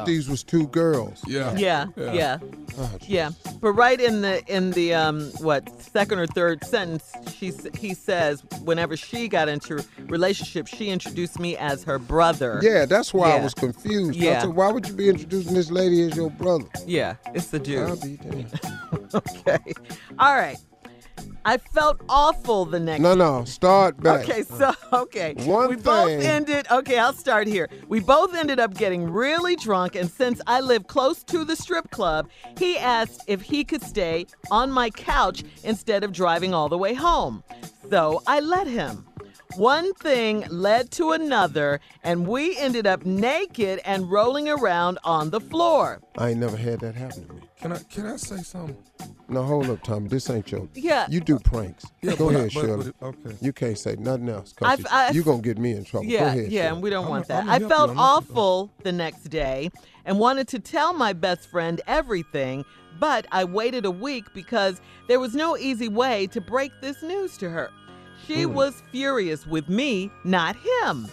these was two girls. Yeah. Oh, yeah. But right in the second or third sentence, he says whenever she got into relationship, she introduced me as her brother. Yeah, that's why I was confused. Yeah. I said, why would you be introducing this lady as your brother? Yeah, it's the dude. I'll be damned. Okay. All right. I felt awful the next day. No, start back. Okay. I'll start here. We both ended up getting really drunk, and since I live close to the strip club, he asked if he could stay on my couch instead of driving all the way home. So I let him. One thing led to another, and we ended up naked and rolling around on the floor. I ain't never had that happen to me. Can I say something? No, hold up, Tommy. This ain't your... Yeah. You do pranks. Yeah, Go ahead, Shirley. Okay. You can't say nothing else because you're going to get me in trouble. Yeah, go ahead, Shirley. Yeah, and we don't want that. I felt awful the next day and wanted to tell my best friend everything, but I waited a week because there was no easy way to break this news to her. She was furious with me, not him.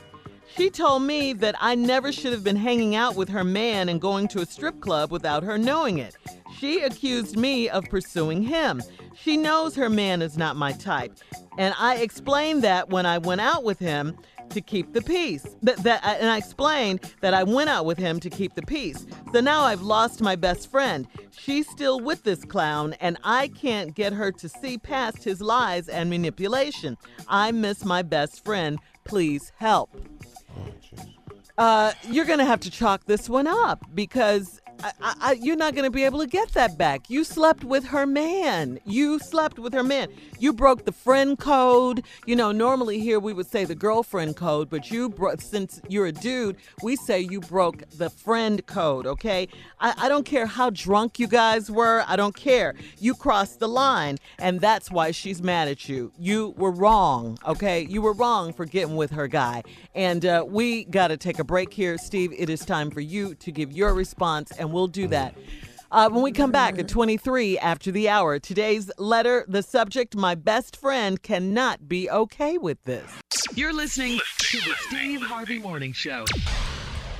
She told me that I never should have been hanging out with her man and going to a strip club without her knowing it. She accused me of pursuing him. She knows her man is not my type. And I explained that when I went out with him to keep the peace. I explained that I went out with him to keep the peace. So now I've lost my best friend. She's still with this clown, and I can't get her to see past his lies and manipulation. I miss my best friend. Please help. You're going to have to chalk this one up because you're not going to be able to get that back. You slept with her man. You broke the friend code. You know, normally here we would say the girlfriend code, but since you're a dude, we say you broke the friend code, okay? I don't care how drunk you guys were. I don't care. You crossed the line, and that's why she's mad at you. You were wrong, okay? You were wrong for getting with her guy. And we got to take a break here. Steve, it is time for you to give your response, and we'll do that when we come back at 23 after the hour. Today's letter, the subject, my best friend cannot be okay with this. You're listening to the Steve Harvey Morning Show.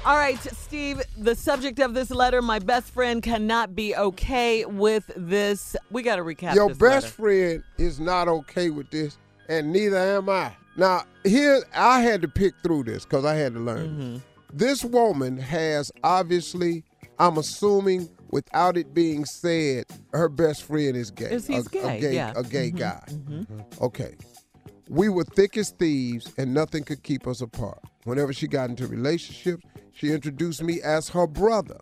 All right, Steve, the subject of this letter, my best friend cannot be okay with this. We got to recap your this best letter. Friend is not okay with this, and neither am I. Now, here, I had to pick through this because I had to learn. Mm-hmm. This woman has obviously, I'm assuming, without it being said, her best friend is gay. A gay guy. Mm-hmm. Okay. We were thick as thieves, and nothing could keep us apart. Whenever she got into relationships, she introduced me as her brother,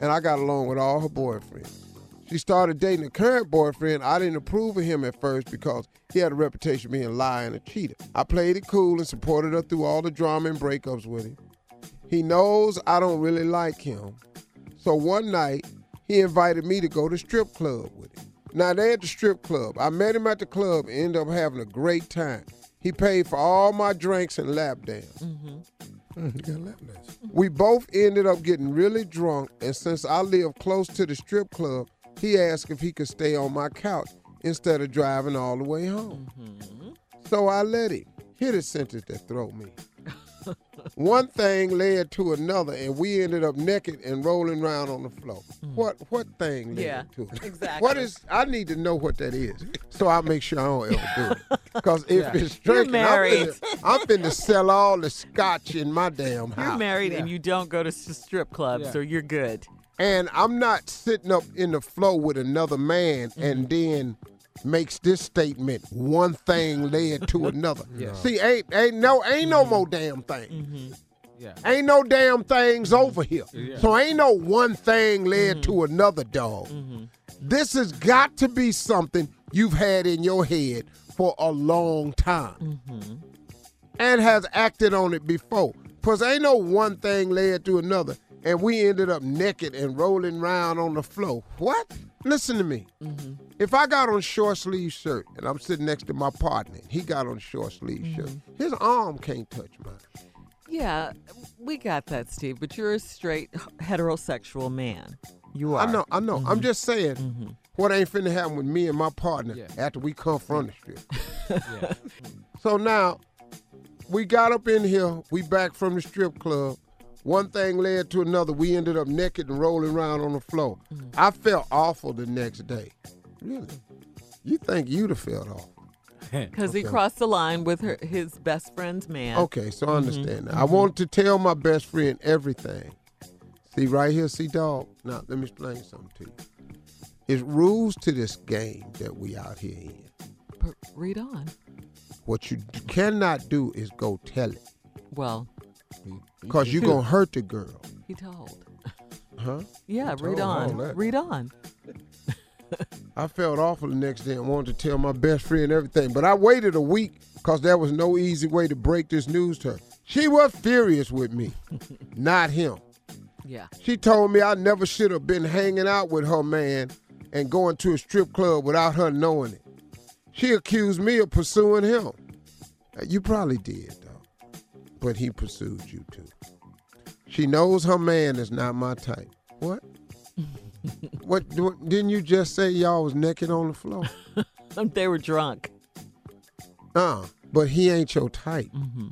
and I got along with all her boyfriends. She started dating a current boyfriend. I didn't approve of him at first because he had a reputation of being a liar and a cheater. I played it cool and supported her through all the drama and breakups with him. He knows I don't really like him. So one night, he invited me to go to strip club with him. Now, they at the strip club. I met him at the club and ended up having a great time. He paid for all my drinks and lap dance. We both ended up getting really drunk, and since I live close to the strip club, he asked if he could stay on my couch instead of driving all the way home. Mm-hmm. So I let him. Hit a sentence that throw me. One thing led to another, and we ended up naked and rolling around on the floor. Mm. What thing led to another? Exactly. I need to know what that is, so I make sure I don't ever do it. Because if it's drinking, I'm finna sell all the scotch in my damn house. You're married and you don't go to strip clubs, so you're good. And I'm not sitting up in the floor with another man and then makes this statement, one thing led to another. See, ain't no more damn thing. Mm-hmm. Yeah. Ain't no damn things over here. Yeah. So ain't no one thing led to another, dog. Mm-hmm. This has got to be something you've had in your head for a long time and has acted on it before. Because ain't no one thing led to another, and we ended up naked and rolling around on the floor. What? Listen to me. Mm-hmm. If I got on short sleeve shirt and I'm sitting next to my partner, he got on short sleeve shirt, his arm can't touch mine. Yeah, we got that, Steve, but you're a straight heterosexual man. You are. I know. Mm-hmm. I'm just saying what ain't finna happen with me and my partner after we come from the strip. So now, we got up in here, we back from the strip club. One thing led to another. We ended up naked and rolling around on the floor. Mm-hmm. I felt awful the next day. Really? You think you'd have felt awful? Because he crossed the line with his best friend's man. Okay, so I understand that. I want to tell my best friend everything. See, right here, see, dog? Now, let me explain something to you. It's rules to this game that we out here in. But read on. What you cannot do is go tell it. Well. Because you're going to hurt the girl. He told. Huh? Yeah, read on. Read on. I felt awful the next day and wanted to tell my best friend everything. But I waited a week because there was no easy way to break this news to her. She was furious with me, not him. Yeah. She told me I never should have been hanging out with her man and going to a strip club without her knowing it. She accused me of pursuing him. You probably did, though. But he pursued you, too. She knows her man is not my type. What? What didn't you just say y'all was naked on the floor? They were drunk. But he ain't your type. Mm-hmm.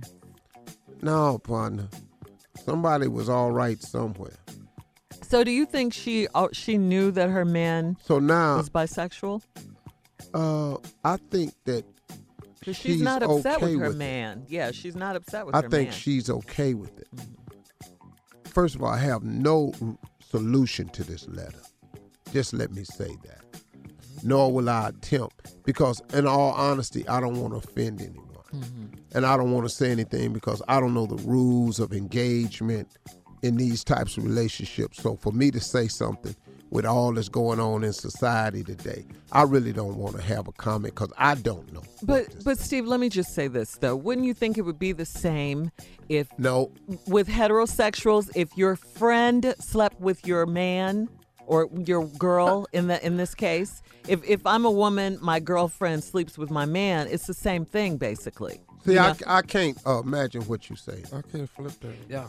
No, partner. Somebody was all right somewhere. So do you think she knew that her man was bisexual? I think that she's not upset okay with her man. It. Yeah, she's not upset with her man. I think she's okay with it. Mm-hmm. First of all, I have no solution to this letter. Just let me say that. Nor will I attempt, because in all honesty, I don't want to offend anyone. Mm-hmm. And I don't want to say anything because I don't know the rules of engagement in these types of relationships. So for me to say something with all that's going on in society today, I really don't want to have a comment because I don't know. But Steve, let me just say this, though. Wouldn't you think it would be the same if with heterosexuals, if your friend slept with your man or your girl in this case? If I'm a woman, my girlfriend sleeps with my man. It's the same thing, basically. See, you know? I can't imagine what you say. I can't flip that. Yeah.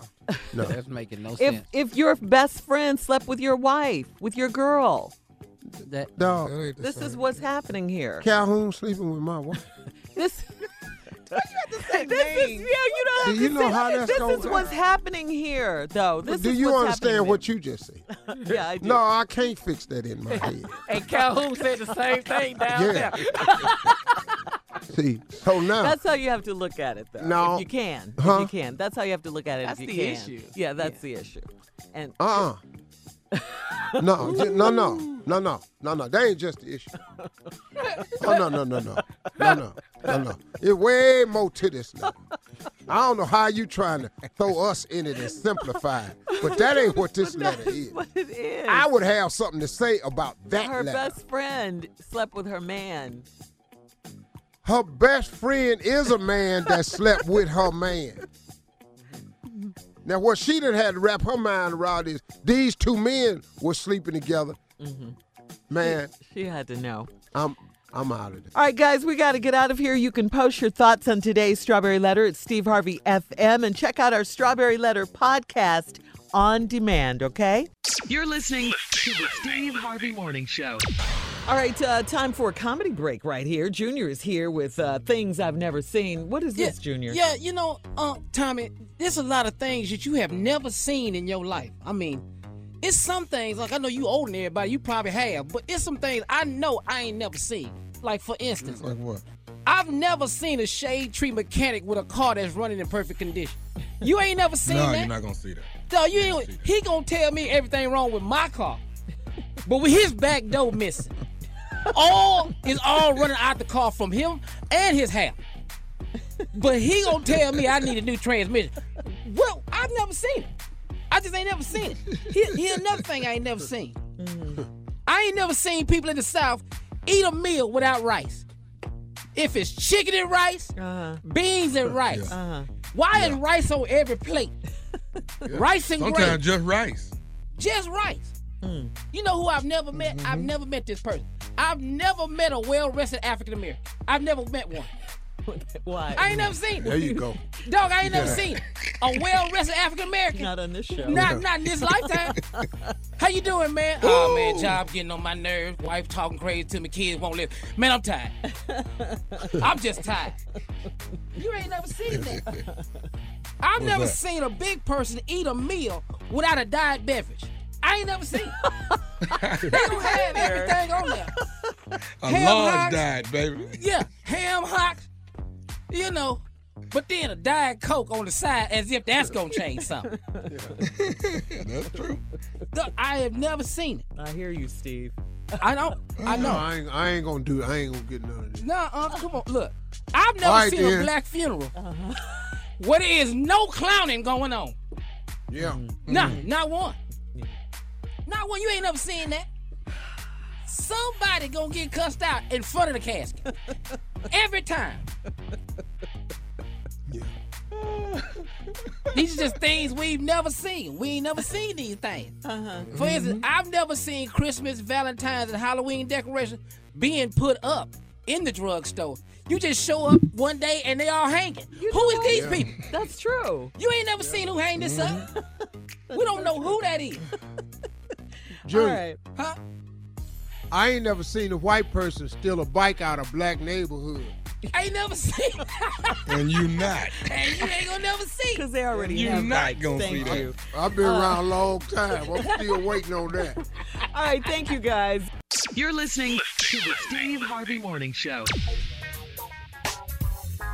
No. That's making no sense. If your best friend slept with your wife, with your girl. This is what's happening here. Calhoun sleeping with my wife. This... This is what's happening here, though. Do you understand what you just said? Yeah, I do. No, I can't fix that in my head. And Calhoun said the same thing down there. See, so now. That's how you have to look at it, though. No. If you can. Huh? If you can. That's how you have to look at it. That's if you can. That's the issue. Yeah, that's the issue. And No. That ain't just the issue. No. It's way more to this now. I don't know how you trying to throw us in it and simplify it, but that ain't what this letter is. What it is. I would have something to say about that letter. Her best friend slept with her man. Her best friend is a man that slept with her man. Now, what she done had to wrap her mind around is these two men were sleeping together. Mm-hmm. Man. She had to know. I'm out of it. All right, guys, we got to get out of here. You can post your thoughts on today's Strawberry Letter at Steve Harvey FM and check out our Strawberry Letter podcast on demand, okay? You're listening to the Steve Harvey Morning Show. All right, time for a comedy break right here. Junior is here with Things I've Never Seen. What is this, Junior? Yeah, you know, Tommy, there's a lot of things that you have never seen in your life. I mean, it's some things, like I know you older than everybody, you probably have, but it's some things I know I ain't never seen. Like, for instance, like what? I've never seen a shade tree mechanic with a car that's running in perfect condition. You ain't never seen that? No, you're not going to see that. So you ain't, he going to tell me everything wrong with my car, but with his back door missing. All running out the car from him and his hair. But he gonna tell me I need a new transmission. Well, I've never seen it. I just ain't never seen it. Here's another thing I ain't never seen. Mm-hmm. I ain't never seen people in the South eat a meal without rice. If it's chicken and rice, beans and rice. Yeah. Why is rice on every plate? Rice and gravy. Sometimes just rice. Just rice. Mm. You know who I've never met? Mm-hmm. I've never met this person. I've never met a well-rested African American. I've never met one. Why? I ain't never seen it. There you go. Dog, I ain't never seen a well-rested African American. Not on this show. Not in this lifetime. How you doing, man? Ooh. Oh, man, job getting on my nerves. Wife talking crazy to me. Kids won't live. Man, I'm tired. I'm just tired. You ain't never seen that. I've never seen a big person eat a meal without a diet beverage. I ain't never seen it. They don't have everything on there. A large diet, baby. Yeah, ham hocks. You know, but then a Diet Coke on the side as if that's going to change something. Yeah. That's true. I have never seen it. I hear you, Steve. I know. I ain't going to do it. I ain't going to get none of this. Nah, come on. Look, I've never seen a black funeral where there is no clowning going on. Yeah. Mm-hmm. Nah, not one. Yeah. Not one. You ain't never seen that. Somebody going to get cussed out in front of the casket. Every time. Yeah. These are just things we've never seen. We ain't never seen these things. For instance, I've never seen Christmas, Valentine's, and Halloween decorations being put up in the drugstore. You just show up one day and they all hanging. Who is these people? That's true. You ain't never seen who hanged this up. We don't know who that is. All right. Huh? I ain't never seen a white person steal a bike out of black neighborhood. I ain't never seen it. And you not. And you ain't gonna never see it. Because they already have bikes. You not gonna see that. I've been around a long time. I'm still waiting on that. All right, thank you guys. You're listening to the Steve Harvey Morning Show.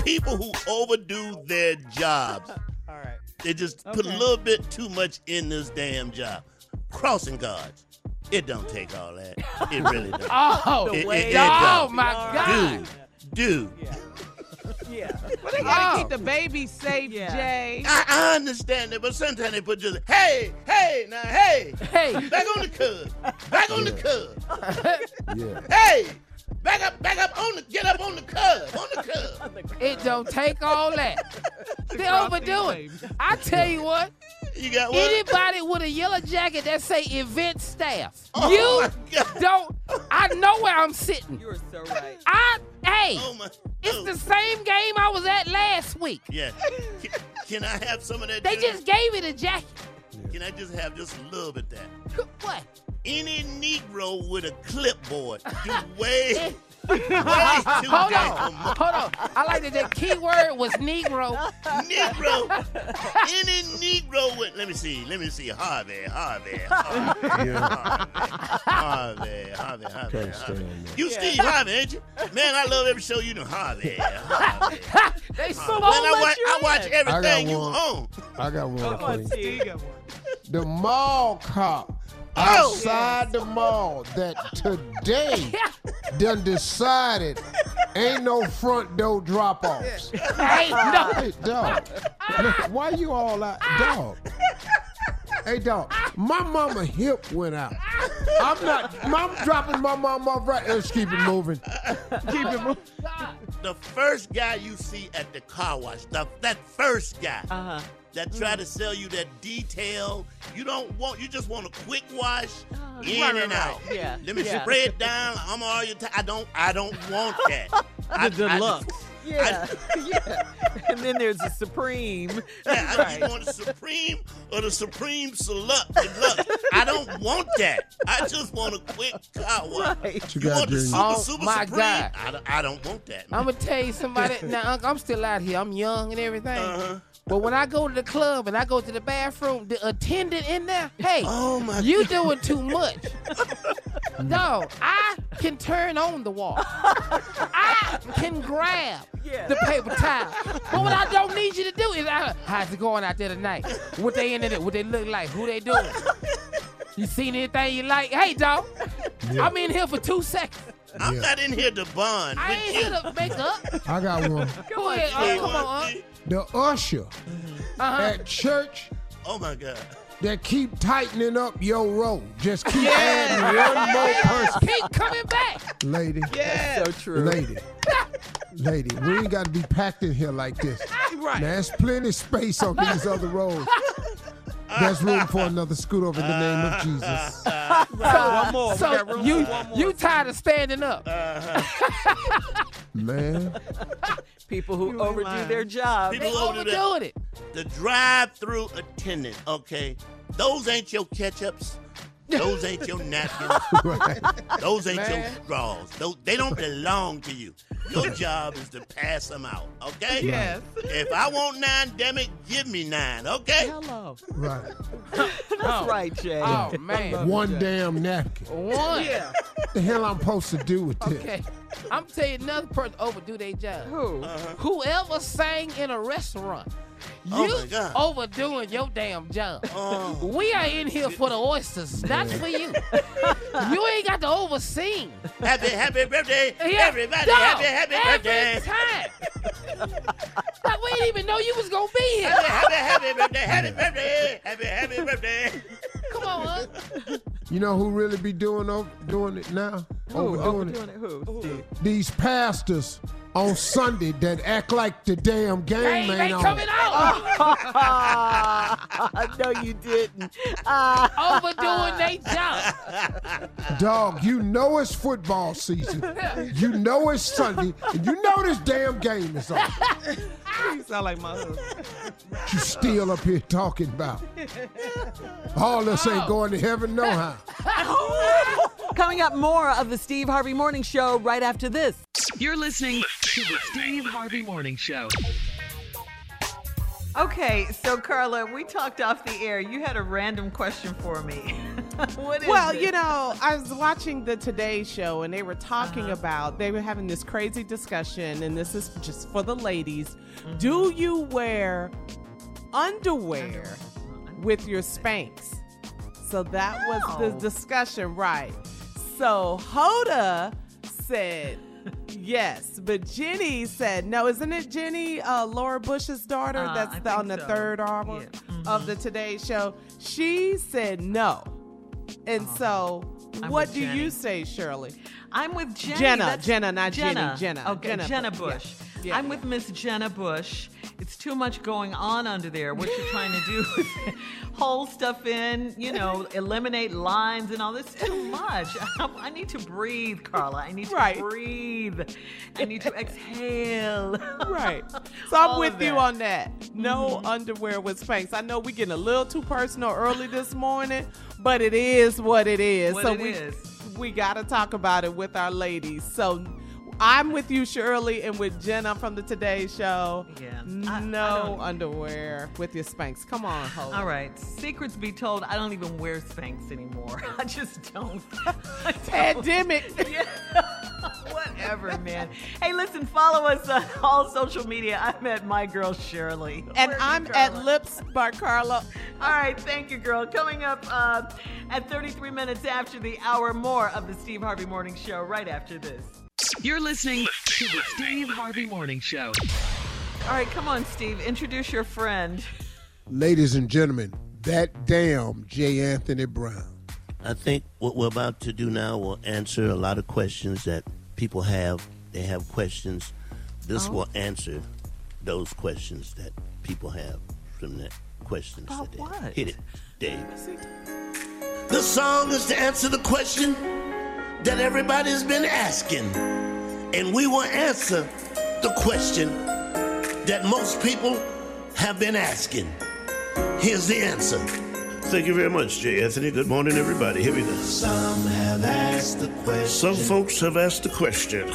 People who overdo their jobs. All right. They just put a little bit too much in this damn job. Crossing guards. It don't take all that. It really does. Oh my God. Dude. Yeah. Well, they gotta keep the baby safe, Jay. I understand it, but sometimes they put just, hey, back on the curb. Back on the curb. Hey, back up get up on the curb. On the curb. It don't take all that. They overdo it. I tell you what. You got what? Anybody with a yellow jacket that say event staff. Oh, you don't. I know where I'm sitting. You are so right. It's the same game I was at last week. Yeah. Can I have some of that? They just gave me the jacket. Can I just have just a little bit of that? What? Any Negro with a clipboard do way. Hold on. I like that the key word was Negro. Any Negro with, let me see. Harvey. Yeah. Harvey. You Steve Harvey, ain't you? Man, I love every show you do. Harvey. They so much. I watch everything you own. I got one. Come on, Steve. You got one. The mall cop. Outside the mall that today done decided ain't no front door drop-offs. Hey, dog. Why you all out? Dog. Hey, dog. My mama hip went out. I'm dropping my mama off right. Let's keep it moving. The first guy you see at the car wash, that first guy. That try to sell you that detail. You just want a quick wash in and out. Yeah. Let me spray it down. I'm all your time. I don't want that. The deluxe. And then there's the Supreme. Yeah, I want the Supreme or the Supreme Deluxe. I don't want that. I just want a quick car wash. Right. You want the Super Supreme? God. I don't want that. Man. I'm going to tell you somebody. Now, I'm still out here. I'm young and everything. But when I go to the club and I go to the bathroom, the attendant in there, hey, you doing too much. No, I can turn on the wall. I can grab the paper towel. But what I don't need you to do is, how's it going out there tonight? What they in it? What they look like? Who they doing? You seen anything you like? Hey, dog, I'm in here for 2 seconds. I'm not in here to bond. I ain't here to make up. I got one. Go ahead. Come on, Unc. The usher at church Oh my God. That keep tightening up your rope. Just keep adding one more person. Keep coming back. Lady. Yeah. That's so true. Lady. Lady, we ain't got to be packed in here like this. Right. Now, there's plenty of space on these other roads. There's room for another scoot over in the name of Jesus. So you tired of standing up. Man. People who overdo their job. People overdoing it. The drive-through attendant, okay? Those ain't your ketchups. Those ain't your napkins. Right. Those ain't your straws. Those, they don't belong to you. Your job is to pass them out, okay? Yes. If I want 9, damn it, give me 9, okay? Hello. Right. That's right, Jay. Oh, man. One damn napkin. One. Yeah. What the hell I'm supposed to do with this? Okay. I'm telling you, another person overdo their job. Who? Whoever sang in a restaurant. You overdoing your damn job. We are in here for the oysters, not for you. You ain't got to oversing. Happy birthday, everybody. No, happy birthday. Like, we didn't even know you was going to be here. Happy birthday. Come on, huh? You know who really be doing it now? Who? These pastors. On Sunday that act like the damn game ain't coming out. No, you didn't. Overdoing they job. Dog, you know it's football season. You know it's Sunday. And you know this damn game is on. You sound like my husband. You still up here talking about. All this ain't going to heaven no how. Coming up, more of the Steve Harvey Morning Show right after this. You're listening to the Steve Harvey Morning Show. Okay, so Carla, we talked off the air. You had a random question for me. What is it? You know, I was watching the Today Show, and they were talking about, they were having this crazy discussion, and this is just for the ladies. Mm-hmm. Do you wear underwear with your Spanx? So that was the discussion, right? So Hoda said... Yes, but Jenny said no. Isn't it Jenny, Laura Bush's daughter? That's on the third hour of the Today Show. She said no, and so what do you say, Shirley? I'm with Jenny. Jenna, not Jenny. Okay, Jenna Bush. Yeah. I'm with Miss Jenna Bush. It's too much going on under there. What you're trying to do is hold stuff in, you know, eliminate lines and all this. Too much. I need to breathe, Carla. I need to breathe. I need to exhale. Right. So I'm with you on that. No underwear with Spanx. I know we're getting a little too personal early this morning, but it is what it is. We got to talk about it with our ladies. So I'm with you, Shirley, and with Jenna from the Today Show. Yeah. No underwear with your Spanx. Come on, Hoda. All right. Secrets be told, I don't even wear Spanx anymore. I just don't. Pandemic. Yeah. Whatever, man. Hey, listen, follow us on all social media. I'm at My Girl Shirley. And I'm at Lips by Carla. All right. Thank you, girl. Coming up at 33 minutes after the hour, more of the Steve Harvey Morning Show right after this. You're listening to the Steve Harvey Morning Show. All right, come on, Steve. Introduce your friend. Ladies and gentlemen, that damn J. Anthony Brown. I think what we're about to do now will answer a lot of questions that people have. They have questions. This will answer those questions that people have from the questions today. What? Hit it, Dave. The song is to answer the question that everybody's been asking. And we will answer the question that most people have been asking. Here's the answer. Thank you very much, J. Anthony. Good morning, everybody. Here we go. Some have asked the question. Some folks have asked the question.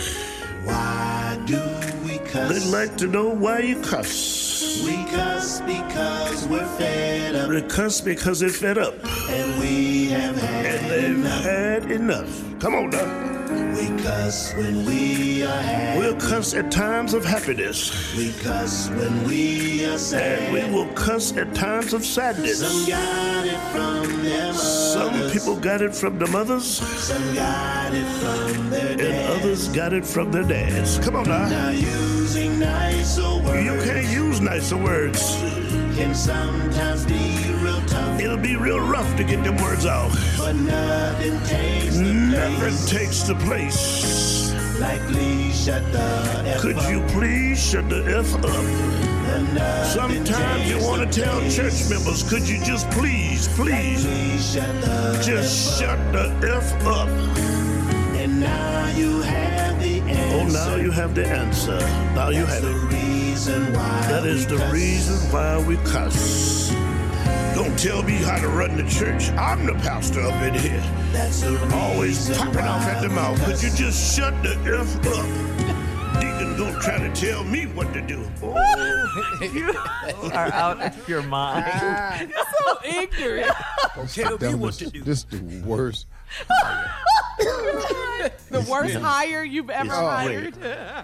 Why do we cuss? They'd like to know why you cuss. We cuss because we're fed up. They cuss because they're fed up. And we have had enough. Come on now. We cuss when we are happy. We'll cuss at times of happiness. We cuss when we are sad. And we will cuss at times of sadness. Some got it from their mothers. Some people got it from their mothers. Some got it from their dads. And others got it from their dads. Come on now. Now using nicer words. You can't use nicer words. Can sometimes be real rough to get them words out. But nothing takes the place. Like, please shut the F up. Could you please shut the F up? Sometimes you want to tell church members, could you just please, just shut the F up. And now you have the answer. Oh, now you have the answer. Now you have it. That is the reason why we cuss. Don't tell me how to run the church. I'm the pastor up in here. That's always popping off at the mouth. Could you just shut the F up? Deacon don't try to tell me what to do. Oh. You are out of your mind. You're so ignorant. Don't tell me what to do. This is the worst. The worst hire you've ever hired.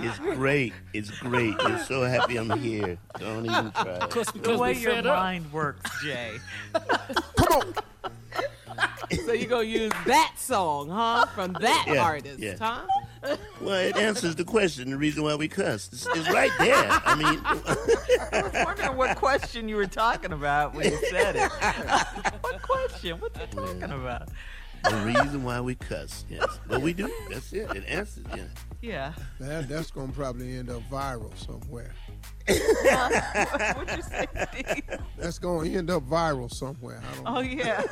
It's great. It's great. You're so happy I'm here. Don't even try. The way your mind works, Jay. Come on. So you're going to use that song, huh? From that artist, huh? Well, it answers the question, the reason why we cuss. It's right there. I mean. I was wondering what question you were talking about when you said it. What question? What are you talking about? The reason why we cuss, yes. But we do. That's it. It answers, yeah. Yeah. That's going to probably end up viral somewhere. What'd you say, Steve? That's going to end up viral somewhere. I don't know. Yeah.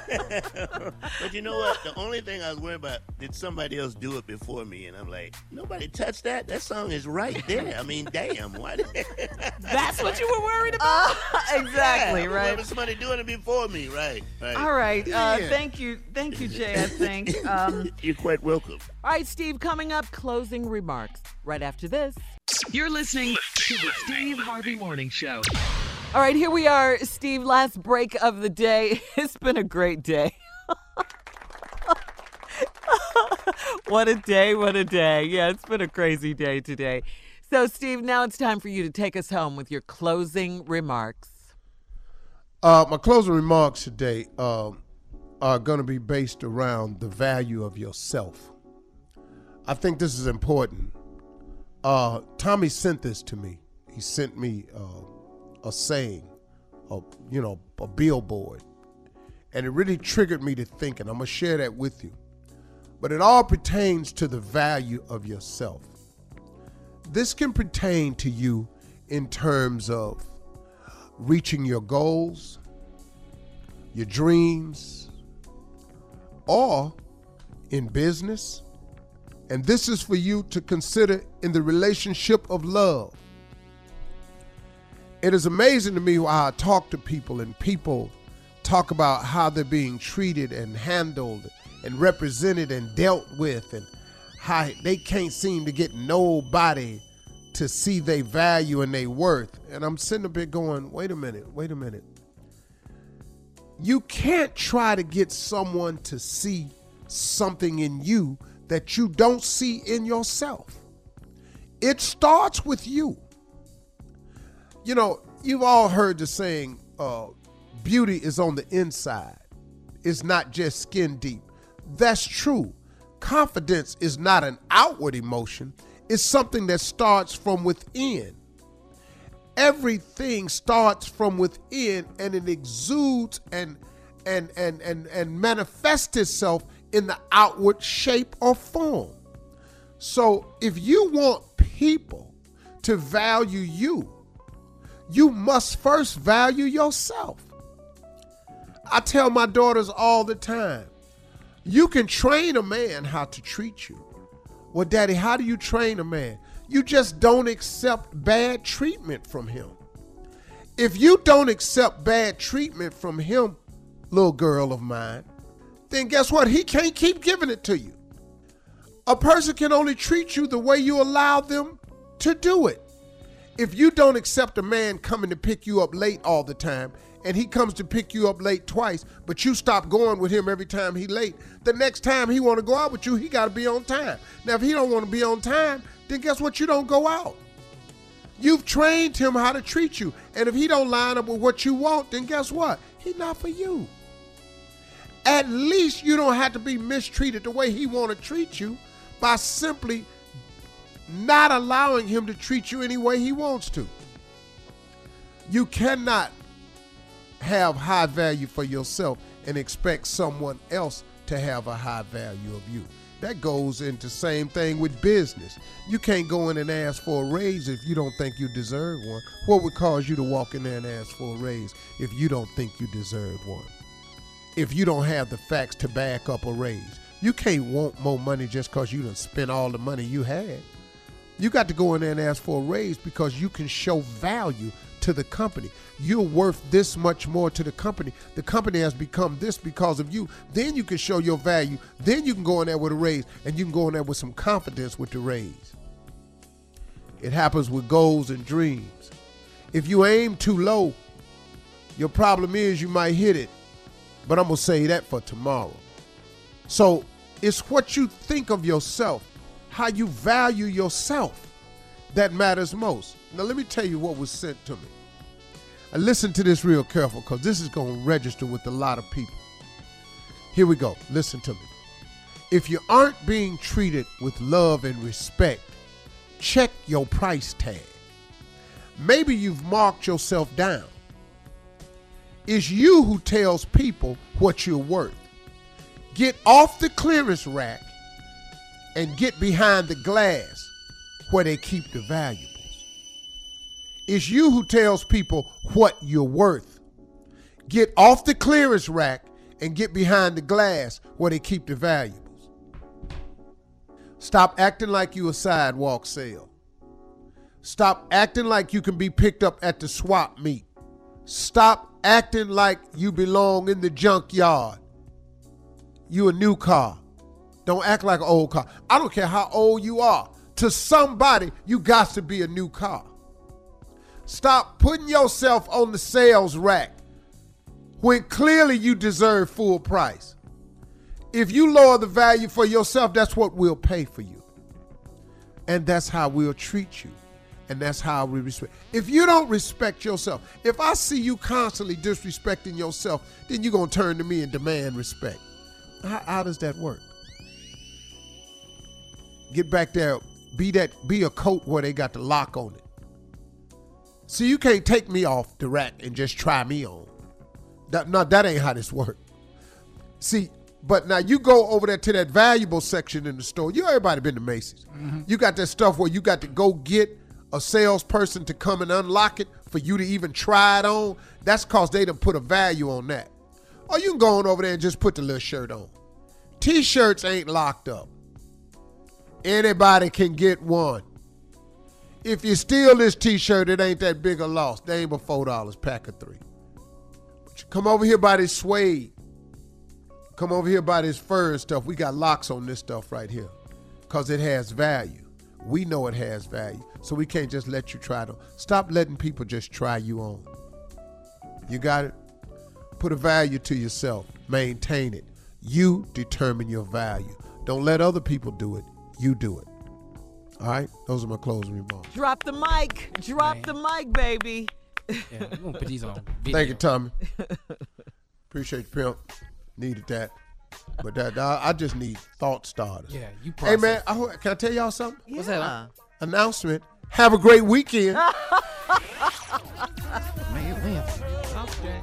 But you know what? The only thing I was worried about, did somebody else do it before me? And I'm like, nobody touched that? That song is right there. I mean, damn. Why that's what you were worried about? Exactly, right. Somebody doing it before me, right. All right. Thank you. Thank you, Jay, I think. You're quite welcome. All right, Steve, coming up, closing remarks right after this. You're listening to the Steve Harvey Morning Show. All right, here we are, Steve. Last break of the day. It's been a great day. What a day, what a day. Yeah, it's been a crazy day today. So, Steve, now it's time for you to take us home with your closing remarks. My closing remarks today are going to be based around the value of yourself. I think this is important. Tommy sent this to me. He sent me a saying, a billboard. And it really triggered me to think, and I'm going to share that with you. But it all pertains to the value of yourself. This can pertain to you in terms of reaching your goals, your dreams, or in business. And this is for you to consider in the relationship of love. It is amazing to me how I talk to people and people talk about how they're being treated and handled and represented and dealt with and how they can't seem to get nobody to see their value and their worth. And I'm sitting up here going, wait a minute. You can't try to get someone to see something in you that you don't see in yourself. It starts with you. You know, you've all heard the saying, beauty is on the inside. It's not just skin deep. That's true. Confidence is not an outward emotion. It's something that starts from within. Everything starts from within, and it exudes and manifests itself in the outward shape or form. So if you want people to value you, you must first value yourself. I tell my daughters all the time, you can train a man how to treat you. Well, Daddy, how do you train a man? You just don't accept bad treatment from him. If you don't accept bad treatment from him, little girl of mine, then guess what? He can't keep giving it to you. A person can only treat you the way you allow them to do it. If you don't accept a man coming to pick you up late all the time, and he comes to pick you up late twice, but you stop going with him every time he late, the next time he want to go out with you, he got to be on time. Now, if he don't want to be on time, then guess what? You don't go out. You've trained him how to treat you. And if he don't line up with what you want, then guess what? He's not for you. At least you don't have to be mistreated the way he want to treat you by simply not allowing him to treat you any way he wants to. You cannot have high value for yourself and expect someone else to have a high value of you. That goes into same thing with business. You can't go in and ask for a raise if you don't think you deserve one. What would cause you to walk in there and ask for a raise if you don't think you deserve one? If you don't have the facts to back up a raise, you can't want more money just because you done spent all the money you had. You got to go in there and ask for a raise because you can show value to the company. You're worth this much more to the company. The company has become this because of you. Then you can show your value. Then you can go in there with a raise, and you can go in there with some confidence with the raise. It happens with goals and dreams. If you aim too low, your problem is you might hit it, but I'm going to say that for tomorrow. So it's what you think of yourself, how you value yourself, that matters most. Now, let me tell you what was sent to me. And listen to this real careful, because this is going to register with a lot of people. Here we go. Listen to me. If you aren't being treated with love and respect, check your price tag. Maybe you've marked yourself down. It's you who tells people what you're worth. Get off the clearance rack and get behind the glass where they keep the valuables. It's you who tells people what you're worth. Get off the clearance rack and get behind the glass where they keep the valuables. Stop acting like you a sidewalk sale. Stop acting like you can be picked up at the swap meet. Stop acting like you belong in the junkyard. You a new car. Don't act like an old car. I don't care how old you are. To somebody, you got to be a new car. Stop putting yourself on the sales rack when clearly you deserve full price. If you lower the value for yourself, that's what we'll pay for you. And that's how we'll treat you. And that's how we respect. If you don't respect yourself, if I see you constantly disrespecting yourself, then you're going to turn to me and demand respect. How does that work? Get back there. Be a coat where they got the lock on it. See, you can't take me off the rack and just try me on. That ain't how this works. See, but now you go over there to that valuable section in the store. Everybody been to Macy's. Mm-hmm. You got that stuff where you got to go get a salesperson to come and unlock it for you to even try it on. That's because they done put a value on that. Or you can go on over there and just put the little shirt on. T-shirts ain't locked up. Anybody can get one. If you steal this T-shirt, it ain't that big a loss. They ain't but $4, pack of three. But you come over here by this suede. Come over here by this fur and stuff. We got locks on this stuff right here because it has value. We know it has value, so we can't just let you try it on. Stop letting people just try you on. You got it? Put a value to yourself. Maintain it. You determine your value. Don't let other people do it. You do it. All right? Those are my closing remarks. Drop the mic. Drop the mic, baby. Yeah, we're going to put these on video. Thank you, Tommy. Appreciate you, pimp. Needed that. But I just need thought starters. Yeah, you process. Hey, man, can I tell y'all something? Yeah. What's that? Announcement. Have a great weekend. Man, man. Okay.